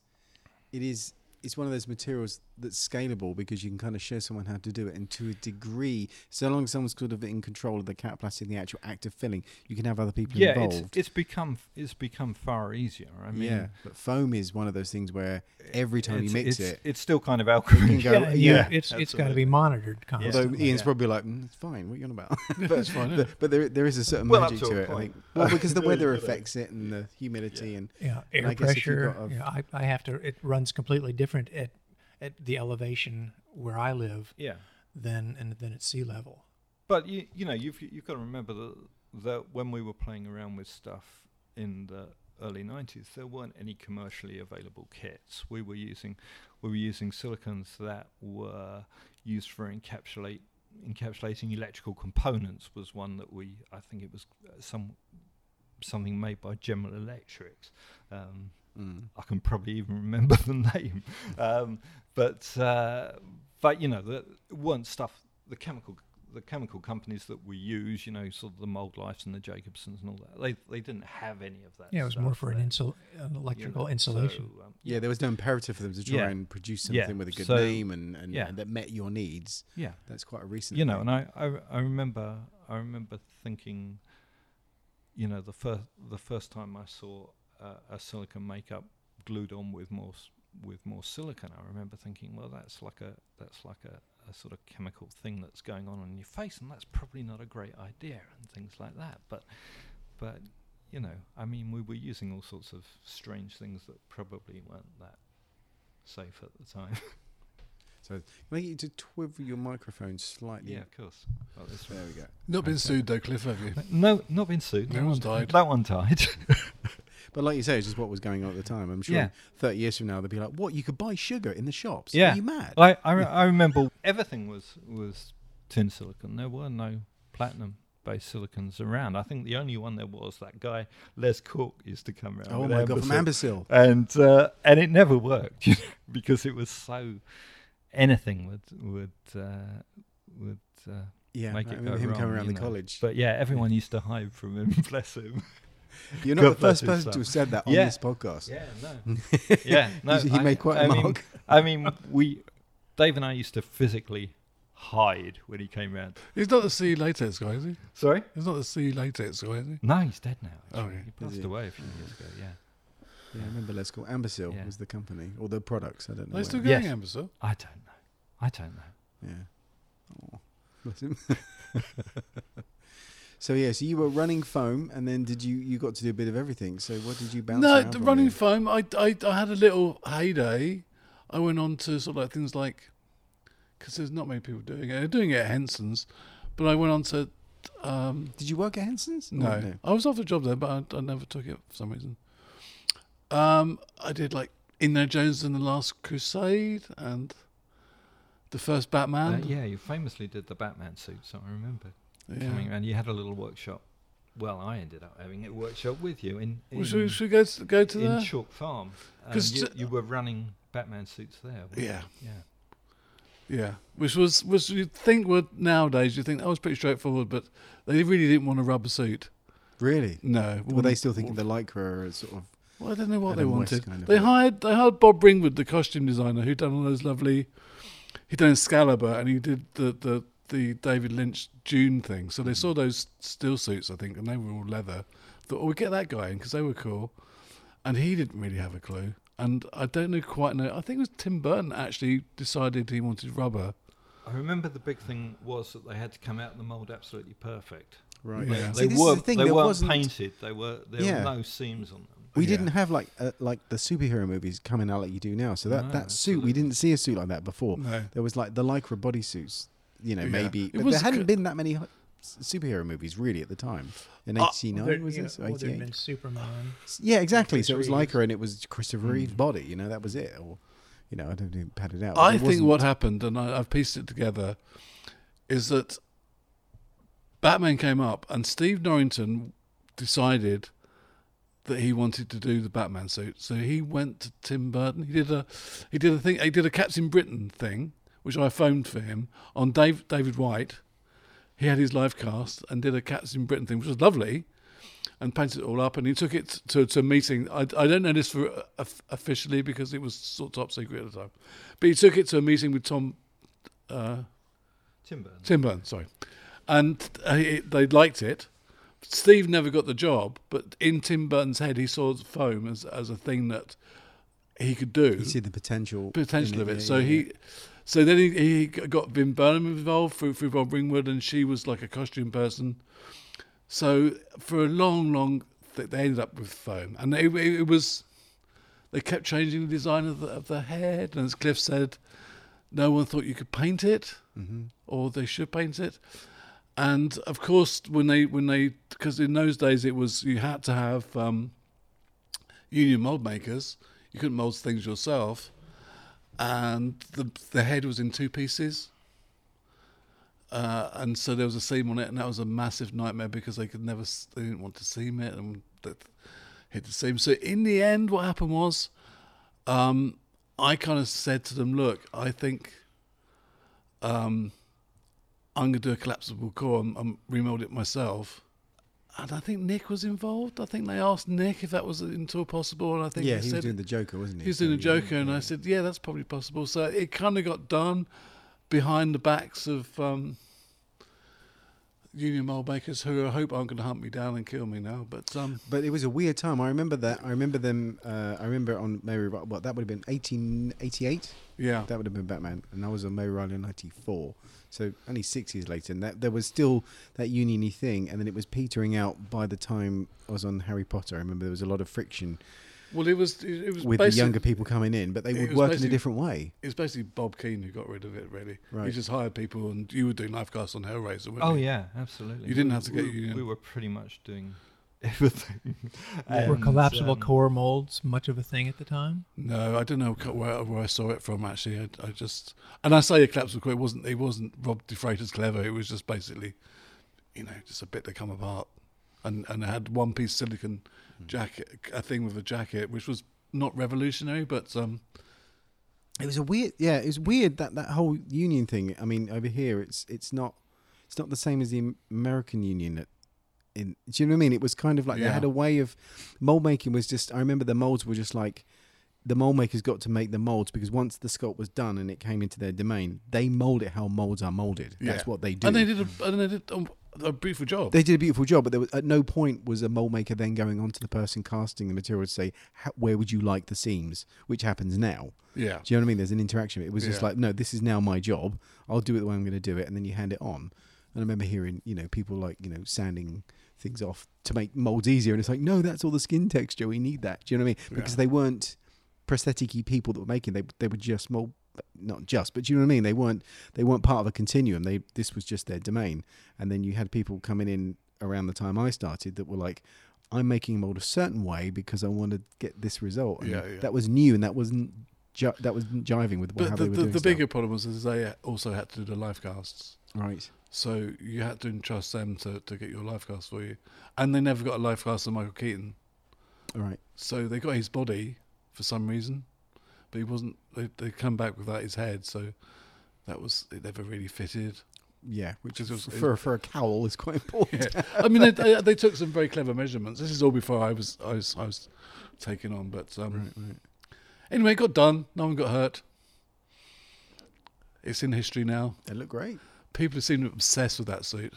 one of those materials that's scalable, because you can kind of show someone how to do it, and to a degree, so long as someone's sort of in control of the cataplasty and the actual act of filling, you can have other people involved. Yeah, it's become far easier. I mean, but foam is one of those things where every time you mix it's still kind of alchemy. It's got to be monitored constantly. Although Ian's probably like, it's fine. What are you on about? But fine, but there is a certain magic to it, I think. Well, because the weather affects it, and the humidity, and air pressure. I have to. It runs completely different at the elevation where I live than at sea level. But you know, you've got to remember that when we were playing around with stuff in the early 90s, there weren't any commercially available kits. We were using silicons that were used for encapsulating electrical components. Was one that I think it was something made by General Electric. I can probably even remember the name, but you know, the chemical companies that we use, you know, sort of the Mold Lifes and the Jacobsons and all that, they didn't have any of that. Yeah, it was more for an electrical insulation. So, there was no imperative for them to try and produce something with a good name and that met your needs. Yeah, that's quite a recent. You know, thing. And I remember thinking, you know, the first time I saw a silicone makeup glued on with more silicone, I remember thinking, well, that's like a sort of chemical thing that's going on your face, and that's probably not a great idea, and things like that. But you know, I mean, we were using all sorts of strange things that probably weren't that safe at the time. So can I get you to twivel your microphone slightly? Yeah, of course. Oh, there we go. Not been sued though, Cliff, have you? No, not been sued. That one died. But like you say, it's just what was going on at the time. I'm sure 30 years from now, they'll be like, what, you could buy sugar in the shops? Yeah. Are you mad? I remember everything was tin silicon. There were no platinum-based silicons around. I think the only one there was, that guy, Les Cork, used to come around. Oh, my God, from Ambersil. And it never worked, you know, because it was so... anything would make it go wrong. Him coming around the college. But yeah, everyone used to hide from him, bless him. You're not God the first person to have said that on this podcast. Yeah, no. He made quite a mark. I mean, we Dave and I used to physically hide when he came round. He's not the sea latex guy, is he? Sorry? He's not the sea latex guy, is he? No, he's dead now. Actually. Oh, yeah. He passed away a few years ago, yeah. Yeah, I remember let's call Ambacil was the company, or the products, I don't know. Are they still going Ambacil? I don't know. Yeah. Oh, bless him. So you were running foam, and then you got to do a bit of everything. So what did you bounce around? No, the running foam, I had a little heyday. I went on to sort of like things like, because there's not many people doing it. They're doing it at Henson's, but I went on to... did you work at Henson's? No. I was off a job there, but I never took it for some reason. I did like Indiana Jones and the Last Crusade and the first Batman. You famously did the Batman suits, I remember. Yeah. Coming around. You had a little workshop. Well, I ended up having a workshop with you in well, should we go to in Chalk Farm. You were running Batman suits there. Yeah. Which was you'd think nowadays you think that was pretty straightforward, but they really didn't want a rubber suit. Really? No. Were they still thinking the lycra is sort of? Well, I don't know what they wanted. Kind of they hired Bob Ringwood, the costume designer, who'd done all those lovely. He'd done Excalibur, and he did the David Lynch Dune thing. So they saw those steel suits, I think, and they were all leather. Thought, we'll get that guy in because they were cool, and he didn't really have a clue. And I don't know quite know. I think it was Tim Burton actually decided he wanted rubber. I remember the big thing was that they had to come out of the mould absolutely perfect. Right. Yeah. They weren't painted. There were no seams on them. We didn't have like the superhero movies coming out like you do now. So that suit, we didn't see a suit like that before. No. There was like the lycra bodysuits. Maybe but there hadn't been that many superhero movies really at the time. In 89 was it? Well, there'd been Superman. Yeah, exactly. So it was lycra, and it was Christopher Reeve's body. That was it. Or I don't even pad it out. I think what happened, and I've pieced it together, is that Batman came up, and Steve Norrington decided that he wanted to do the Batman suit. So he went to Tim Burton. He did a Captain Britain thing, which I foamed for him on David White. He had his live cast and did a Captain Britain thing, which was lovely, and painted it all up. And he took it to a meeting. I don't know this for officially because it was sort of top secret at the time, but he took it to a meeting with Tim Burton, sorry, and they liked it. Steve never got the job, but in Tim Burton's head, he saw foam as a thing that he could do. He see the potential of it. So then he got Vin Burnham involved through Bob Ringwood, and she was like a costume person. So for a long, they ended up with foam, and it was. They kept changing the design of the head, and as Cliff said, no one thought you could paint it, or they should paint it. And of course, when they, because in those days it was you had to have union mold makers. You couldn't mold things yourself, and the head was in two pieces. And so there was a seam on it, and that was a massive nightmare because they didn't want to seam it and hit the seam. So in the end, what happened was, I kind of said to them, "Look, I think." I'm going to do a collapsible core and remold it myself. And I think Nick was involved. I think they asked Nick if that was at all possible. And I think he was doing the Joker, wasn't he? He was doing the Joker, and I said, yeah, that's probably possible. So it kind of got done behind the backs of union mold makers, who I hope aren't going to hunt me down and kill me now. But it was a weird time. I remember that. I remember them. I remember on Mary Riley. Well, that would have been 1888. Yeah, that would have been Batman, and I was on Mary Riley in 94. So only 6 years later, and there was still that union-y thing, and then it was petering out by the time I was on Harry Potter. I remember there was a lot of friction. Well, it was with the younger people coming in, but they would work in a different way. It was basically Bob Keane who got rid of it, really. Right. He just hired people, and you were doing live casts on Hellraiser, weren't you? Oh, yeah, absolutely. You didn't have to get union. We were pretty much doing everything. Were collapsible core molds much of a thing at the time? No, I don't know where I saw it from, actually. I just, and I say a collapsible core, it wasn't Rob DeFreitas clever. It was just basically, just a bit that come apart, and it had one piece silicon jacket, a thing with a jacket, which was not revolutionary, but it was a weird. Yeah, it was weird that whole union thing. I mean, over here it's not the same as the American union. Do you know what I mean? It was kind of like they had a way of mold making was just. I remember the molds were just like the mold maker's got to make the molds, because once the sculpt was done and it came into their domain, they mold it how molds are molded. That's what they do. And they did a beautiful job. They did a beautiful job, but there was, at no point was a mold maker then going on to the person casting the material to say, where would you like the seams? Which happens now. Yeah. Do you know what I mean? There's an interaction. It was just like, no, this is now my job. I'll do it the way I'm going to do it. And then you hand it on. And I remember hearing, you know, people like, you know, sanding things off to make molds easier. And it's like, no, that's all the skin texture. We need that. Do you know what I mean? Because they weren't prosthetic-y people that were making. They were just mold, not just, but do you know what I mean? They weren't part of a continuum. This was just their domain. And then you had people coming in around the time I started that were like, I'm making a mold a certain way because I want to get this result. And that was new, and that wasn't jiving with how they were doing. But the bigger problem was is they also had to do the live casts. Right. So you had to entrust them to get your life cast for you. And they never got a life cast of Michael Keaton. All right. So they got his body for some reason, but he wasn't, they come back without his head. So that was, it never really fitted. Yeah. Which is for a cowl is quite important. Yeah. I mean, they took some very clever measurements. This is all before I was taken on, but anyway, it got done. No one got hurt. It's in history now. They look great. People seem obsessed with that suit.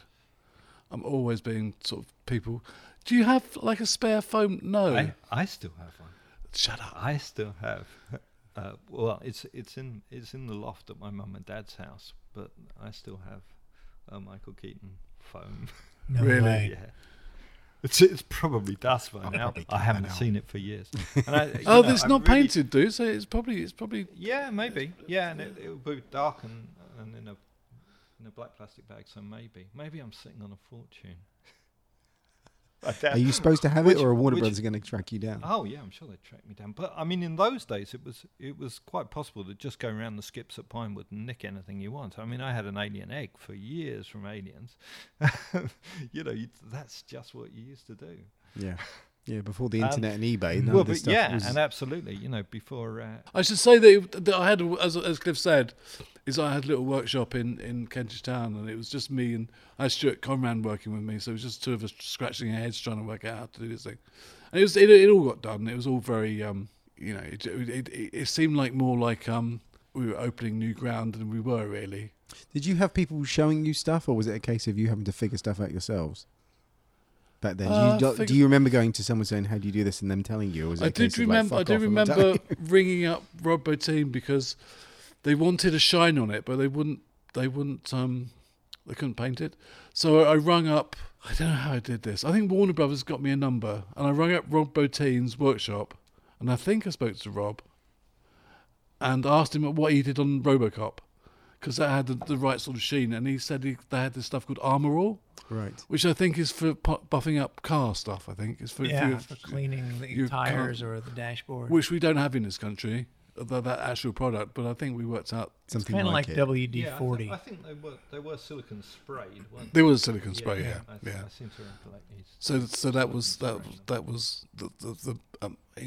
I'm always being sort of people. Do you have like a spare foam? No, I still have one. Shut up. I still have. Well, it's in the loft at my mum and dad's house, but I still have a Michael Keaton foam. No really? Way. Yeah. It's probably dust by now. I haven't seen it for years. And it's not really painted, dude. So it's probably. Yeah, maybe. Yeah, and it will be dark and in a black plastic bag, so maybe I'm sitting on a fortune. Are you supposed to have it, or are Warner Brothers going to track you down? Oh yeah, I'm sure they'd track me down. But I mean, in those days, it was quite possible to just go around the skips at Pinewood and nick anything you want. I mean, I had an alien egg for years from Aliens. You know, that's just what you used to do. Yeah. Yeah, before the internet and eBay. Well, but stuff yeah, was and absolutely, you know, before... I should say that I had, as Cliff said, is I had a little workshop in Kentish Town, and it was just me and I had Stuart Conran working with me, so it was just two of us scratching our heads trying to work out how to do this thing. And it all got done. It was all very, you know, it seemed like more like we were opening new ground than we were, really. Did you have people showing you stuff, or was it a case of you having to figure stuff out yourselves? Back then, do you remember going to someone saying, "How do you do this?" and them telling you? Or was it I do remember ringing up Rob Bottin because they wanted a shine on it, but they couldn't paint it. So I rung up. I don't know how I did this. I think Warner Brothers got me a number, and I rung up Rob Bottin's workshop, and I think I spoke to Rob and asked him what he did on RoboCop, because that had the right sort of sheen, and he said they had this stuff called Armorall, right? Which I think is for buffing up car stuff, I think. It's for cleaning the tyres or the dashboard. Which we don't have in this country, that actual product, but I think we worked out something like it. It's kind of like WD-40. Yeah, I think they were silicon sprayed, weren't they? They were silicon spray, yeah. I seem to recollect these. So that was you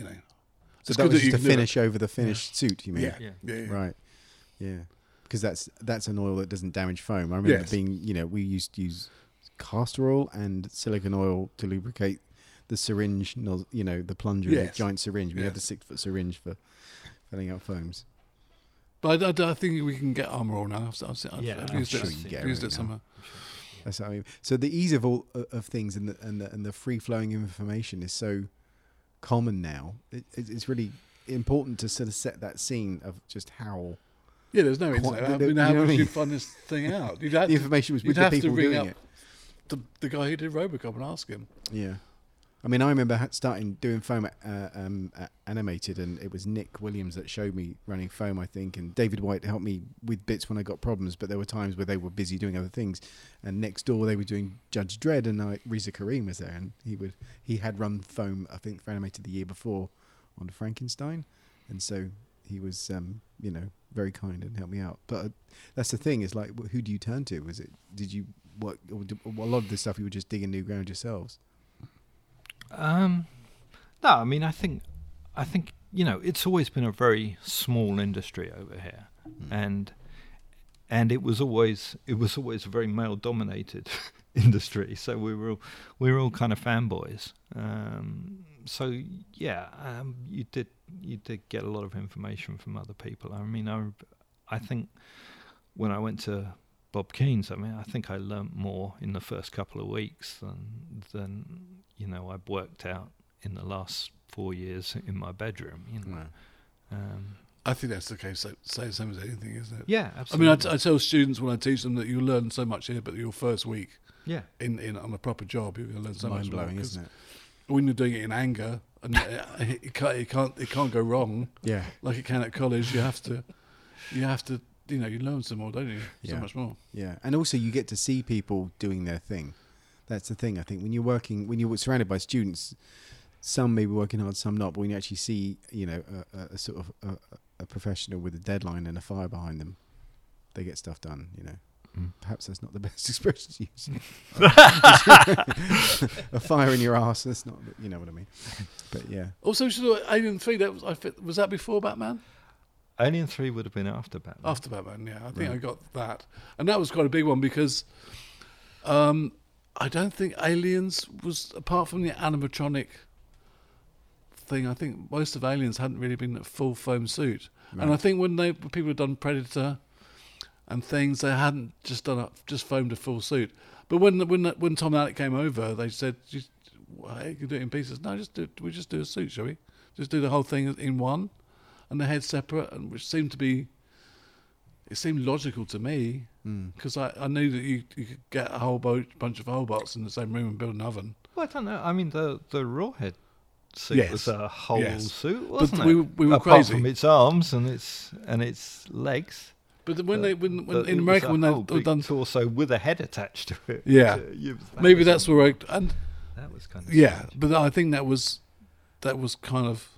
know. So that was just a finish over the finished suit, you mean? Yeah. Right, yeah. Because that's an oil that doesn't damage foam. I remember being, you know, we used to use castor oil and silicon oil to lubricate the syringe, you know, the plunger, the giant syringe. We had the 6-foot syringe for filling out foams. But I think we can get armor oil now. I've used it somewhere. Sure. That's what I mean. So the ease of all of things and the free flowing information is so common now. It's really important to sort of set that scene of just how. Yeah, there's no internet. How would you find this thing out? The information was with the people doing it. You'd have to ring up the guy who did RoboCop and ask him. Yeah. I mean, I remember starting doing foam at Animated, and it was Nick Williams that showed me running foam, I think, and David White helped me with bits when I got problems, but there were times where they were busy doing other things. And next door, they were doing Judge Dredd, and Reza Karim was there, and he had run foam, I think, for Animated the year before on Frankenstein. And so he was, you know, very kind and helped me out. But that's the thing, is like, who do you turn to? Was it, did you work, or a lot of this stuff you were just digging new ground yourselves? No, I mean, I think, you know, it's always been a very small industry over here. Mm. And it was always a very male dominated industry. So we were all kind of fanboys. So yeah, you did you did get a lot of information from other people. I mean, I think when I went to Bob Keene's, I mean, I think I learnt more in the first couple of weeks than you know, I've worked out in the last 4 years in my bedroom, you know. Right. I think that's the case. Say the same as anything, isn't it? Yeah, absolutely. I mean, I tell students when I teach them that you learn so much here, but your first week in on a proper job, you're going to learn so much. Mind-blowing, isn't it? When you're doing it in anger, and it can't go wrong. Yeah, like it can at college. You have to. You know, you learn some more, don't you? Yeah. So much more. Yeah, and also you get to see people doing their thing. That's the thing, I think. When you're surrounded by students, some may be working hard, some not. But when you actually see, you know, a professional with a deadline and a fire behind them, they get stuff done. You know, perhaps that's not the best expression to use. A fire in your ass. That's not. You know what I mean? But yeah. Also, Alien 3. Was that before Batman? Alien 3 would have been after Batman. After Batman, yeah. I think I got that. And that was quite a big one because I don't think Aliens was, apart from the animatronic thing, I think most of Aliens hadn't really been a full foam suit. Right. And I think when people had done Predator and things, they hadn't just foamed a full suit. But when Tom Alec came over, they said, you can do it in pieces. No, we just do a suit, shall we? Just do the whole thing in one. And the head separate, and which seemed logical to me because I knew that you could get a whole bunch of Hobots in the same room and build an oven. Well, I don't know. I mean, the Rawhead suit was a whole suit, wasn't it? We were apart crazy. From its arms and its legs. But when in America when they've done torso with a head attached to it. Yeah, maybe that's where that was kind of strange. But I think that was kind of.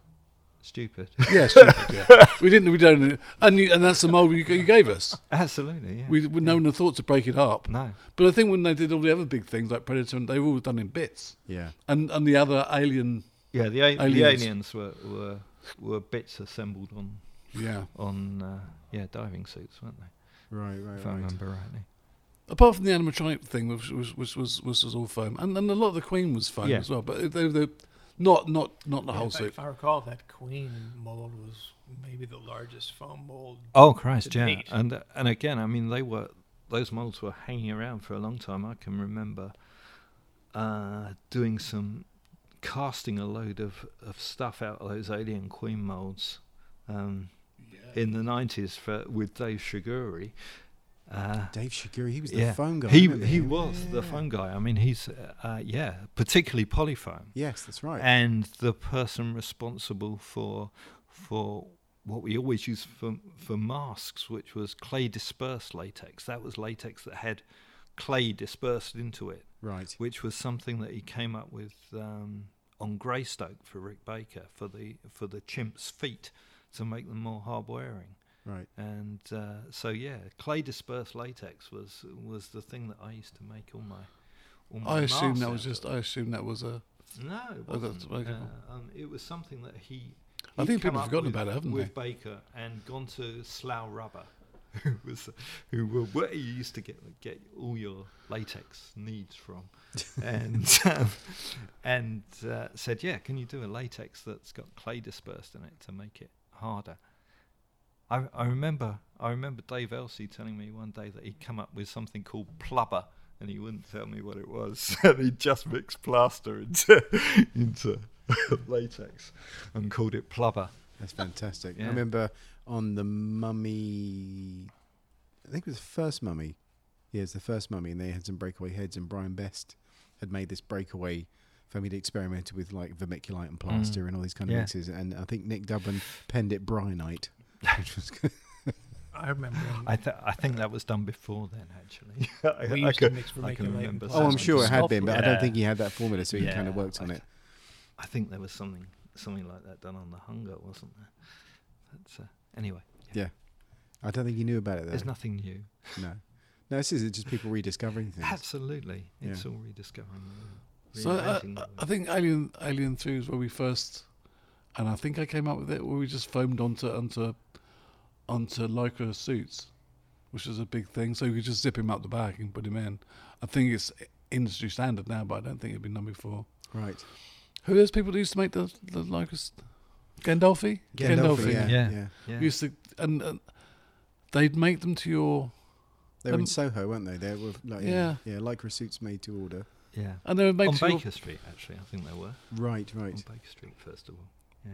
Stupid. Yeah, stupid. Yeah. We don't. And that's the mold you gave us. Absolutely. Yeah. No one thought to break it up. No. But I think when they did all the other big things like Predator, and they were all done in bits. Yeah. And the other alien. Yeah, the aliens were bits assembled on. Yeah. On diving suits, weren't they? Right. If I remember rightly. Apart from the animatronic thing, which was all foam, and a lot of the Queen was foam as well. But they Not the whole suit. If I recall, that Queen mold was maybe the largest foam mold. Oh Christ, yeah. Date. And again, I mean, those molds were hanging around for a long time. I can remember doing some casting a load of stuff out of those Alien Queen molds in the 90s with Dave Shiguri. Dave Shiguri, he was the foam guy. He was the foam guy. I mean, he's particularly polyfoam. Yes, that's right. And the person responsible for what we always used for masks, which was clay dispersed latex. That was latex that had clay dispersed into it. Right. Which was something that he came up with on Greystoke for Rick Baker for the chimp's feet to make them more hard wearing. Right. And clay dispersed latex was the thing that I used to make all my masks. I assumed that was a... No, it wasn't. It was something that I think people have forgotten about it, haven't they? With Baker and gone to Slough Rubber, who were where you used to get all your latex needs from, and said, yeah, can you do a latex that's got clay dispersed in it to make it harder? I remember Dave Elsey telling me one day that he'd come up with something called plubber, and he wouldn't tell me what it was. And he just mixed plaster into latex and called it plubber. That's fantastic. Yeah. I remember on the Mummy, I think it was the first Mummy. Yeah, it was the first Mummy, and they had some breakaway heads, and Brian Best had made this breakaway. He'd experimented with like vermiculite and plaster and all these kind of mixes, and I think Nick Dublin penned it Bryanite. Which was good. I remember. I think that was done before then, actually. I can remember. Oh, I'm sure it had been, but I don't think he had that formula, so he kind of worked on it. I think there was something like that done on the Hunger, wasn't there? But anyway. Yeah. I don't think he knew about it, though. There's nothing new. No, this is just people rediscovering things. Absolutely. It's all rediscovering. I think Alien 3 is where we first... And I think I came up with it where we just foamed onto Lycra suits, which was a big thing. So you could just zip him up the back and put him in. I think it's industry standard now, but I don't think it'd been done before. Right. Who are those people that used to make the Lycra? Gandolfi? Gandolfi, yeah. We used to, and they'd make them to your... They were in Soho, weren't they? They were like, yeah, like receipts made to order. Yeah. And they were made on Baker Street, actually, I think they were. Right. On Baker Street, first of all. Yeah.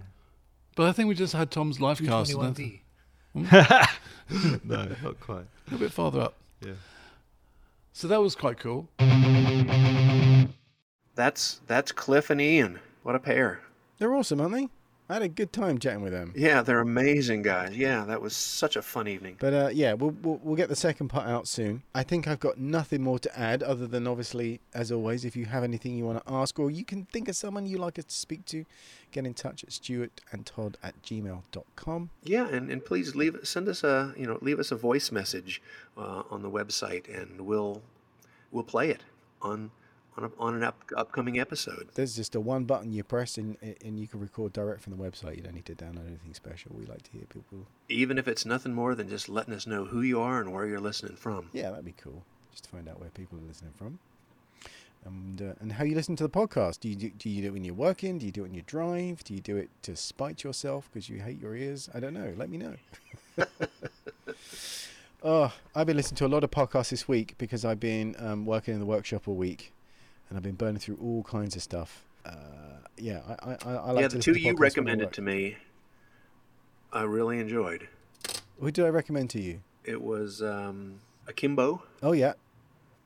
But I think we just had Tom's life cast. 21D. No, not quite. A little bit farther up. Yeah. So that was quite cool. That's Cliff and Ian. What a pair. They're awesome, aren't they? I had a good time chatting with them. Yeah, they're amazing guys. Yeah, that was such a fun evening. But we'll get the second part out soon. I think I've got nothing more to add other than, obviously, as always, if you have anything you want to ask or you can think of someone you'd like us to speak to, get in touch at stuartandtodd@gmail.com. Yeah, and please send us a voice message on the website, and we'll play it on an upcoming episode. There's just a one button you press and you can record direct from the website. You don't need to download anything special. We like to hear people. Even if it's nothing more than just letting us know who you are and where you're listening from. Yeah, that'd be cool. Just to find out where people are listening from. And how you listen to the podcast. Do you do it when you're working? Do you do it when you drive? Do you do it to spite yourself because you hate your ears? I don't know. Let me know. Oh, I've been listening to a lot of podcasts this week because I've been working in the workshop all week. And I've been burning through all kinds of stuff. I like to listen to podcasts. Yeah, the two you recommended to me, I really enjoyed. Who did I recommend to you? It was Akimbo. Oh, yeah.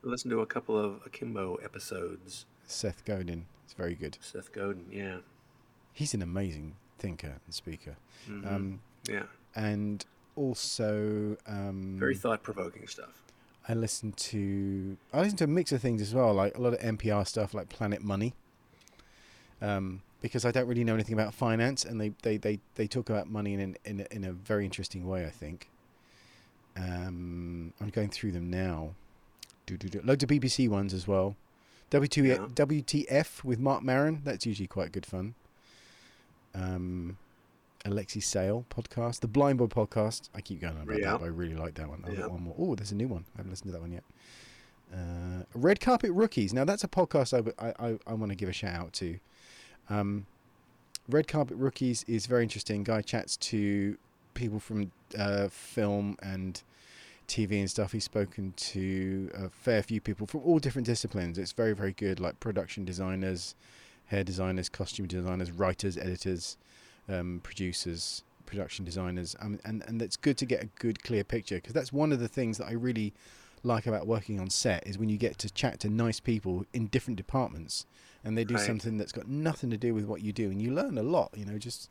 I listened to a couple of Akimbo episodes. Seth Godin. It's very good. Seth Godin, yeah. He's an amazing thinker and speaker. Mm-hmm. And also... very thought-provoking stuff. I listen to a mix of things as well, like a lot of NPR stuff, like Planet Money, because I don't really know anything about finance, and they talk about money in a very interesting way, I think. I'm going through them now. Loads of BBC ones as well. WTF with Mark Maron, that's usually quite good fun. Alexi Sale podcast, the Blind Boy podcast. I keep going on about that, but I really like that one. I've got one more. Oh, there's a new one. I haven't listened to that one yet. Red Carpet Rookies. Now that's a podcast I want to give a shout out to. Red Carpet Rookies is very interesting. Guy chats to people from film and TV and stuff. He's spoken to a fair few people from all different disciplines. It's very, very good. Like production designers, hair designers, costume designers, writers, editors, producers, production designers, and it's good to get a good clear picture, because that's one of the things that I really like about working on set is when you get to chat to nice people in different departments and they do something that's got nothing to do with what you do, and you learn a lot, just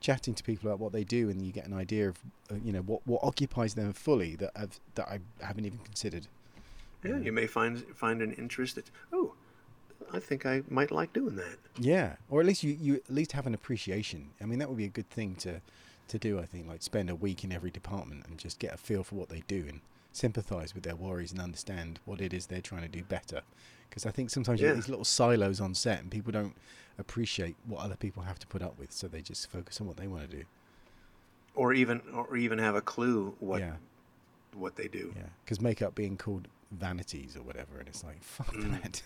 chatting to people about what they do, and you get an idea of what occupies them fully that I haven't even considered. You may find an interest that I think I might like doing that. Yeah, or at least you at least have an appreciation. I mean, that would be a good thing to do, I think, like spend a week in every department and just get a feel for what they do and sympathize with their worries and understand what it is they're trying to do better. Because I think sometimes you get these little silos on set and people don't appreciate what other people have to put up with, so they just focus on what they want to do. Or even have a clue what they do. Yeah, because makeup being called vanities or whatever, and it's like, fuck that.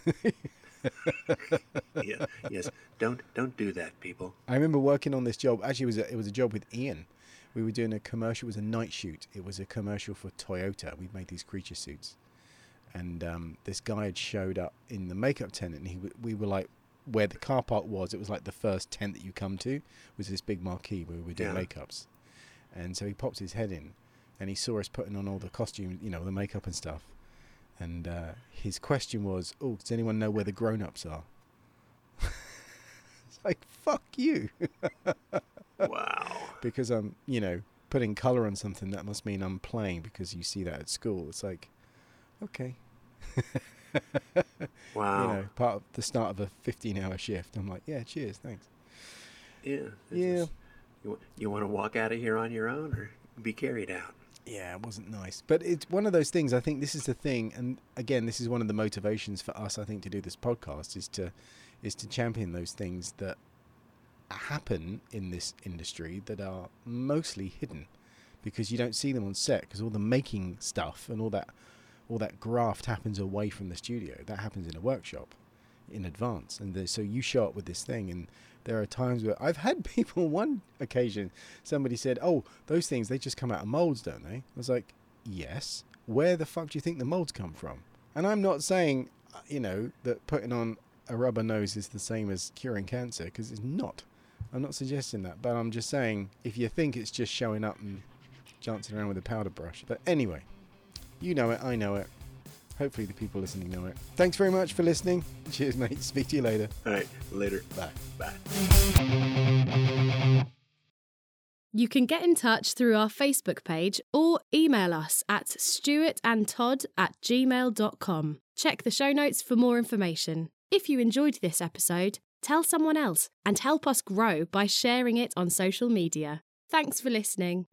Yeah, yes. Don't do that, people. I remember working on this job. Actually, it was a job with Ian. We were doing a commercial. It was a night shoot. It was a commercial for Toyota. We made these creature suits, and this guy had showed up in the makeup tent, and we were like where the car park was. It was like the first tent that you come to was this big marquee where we were doing makeups, and so he popped his head in, and he saw us putting on all the costumes, the makeup and stuff. And his question was, does anyone know where the grown-ups are? It's like, fuck you. Wow. Because I'm, putting colour on something, that must mean I'm playing because you see that at school. It's like, okay. Wow. Part of the start of a 15-hour shift. I'm like, yeah, cheers, thanks. Yeah. Yeah. You want to walk out of here on your own or be carried out? Yeah, it wasn't nice. But it's one of those things. I think this is the thing. And again, this is one of the motivations for us, I think, to do this podcast is to champion those things that happen in this industry that are mostly hidden because you don't see them on set, because all the making stuff and all that graft happens away from the studio. That happens in a workshop in advance. And so you show up with this thing and there are times where I've had people, one occasion, somebody said, oh, those things, they just come out of molds, don't they? I was like, yes. Where the fuck do you think the molds come from? And I'm not saying, you know, that putting on a rubber nose is the same as curing cancer, because it's not. I'm not suggesting that, but I'm just saying, if you think it's just showing up and dancing around with a powder brush. But anyway, you know it, I know it. Hopefully the people listening know it. Thanks very much for listening. Cheers, mate. Speak to you later. All right, later. Bye. Bye. You can get in touch through our Facebook page or email us at stuartandtodd@gmail.com. Check the show notes for more information. If you enjoyed this episode, tell someone else and help us grow by sharing it on social media. Thanks for listening.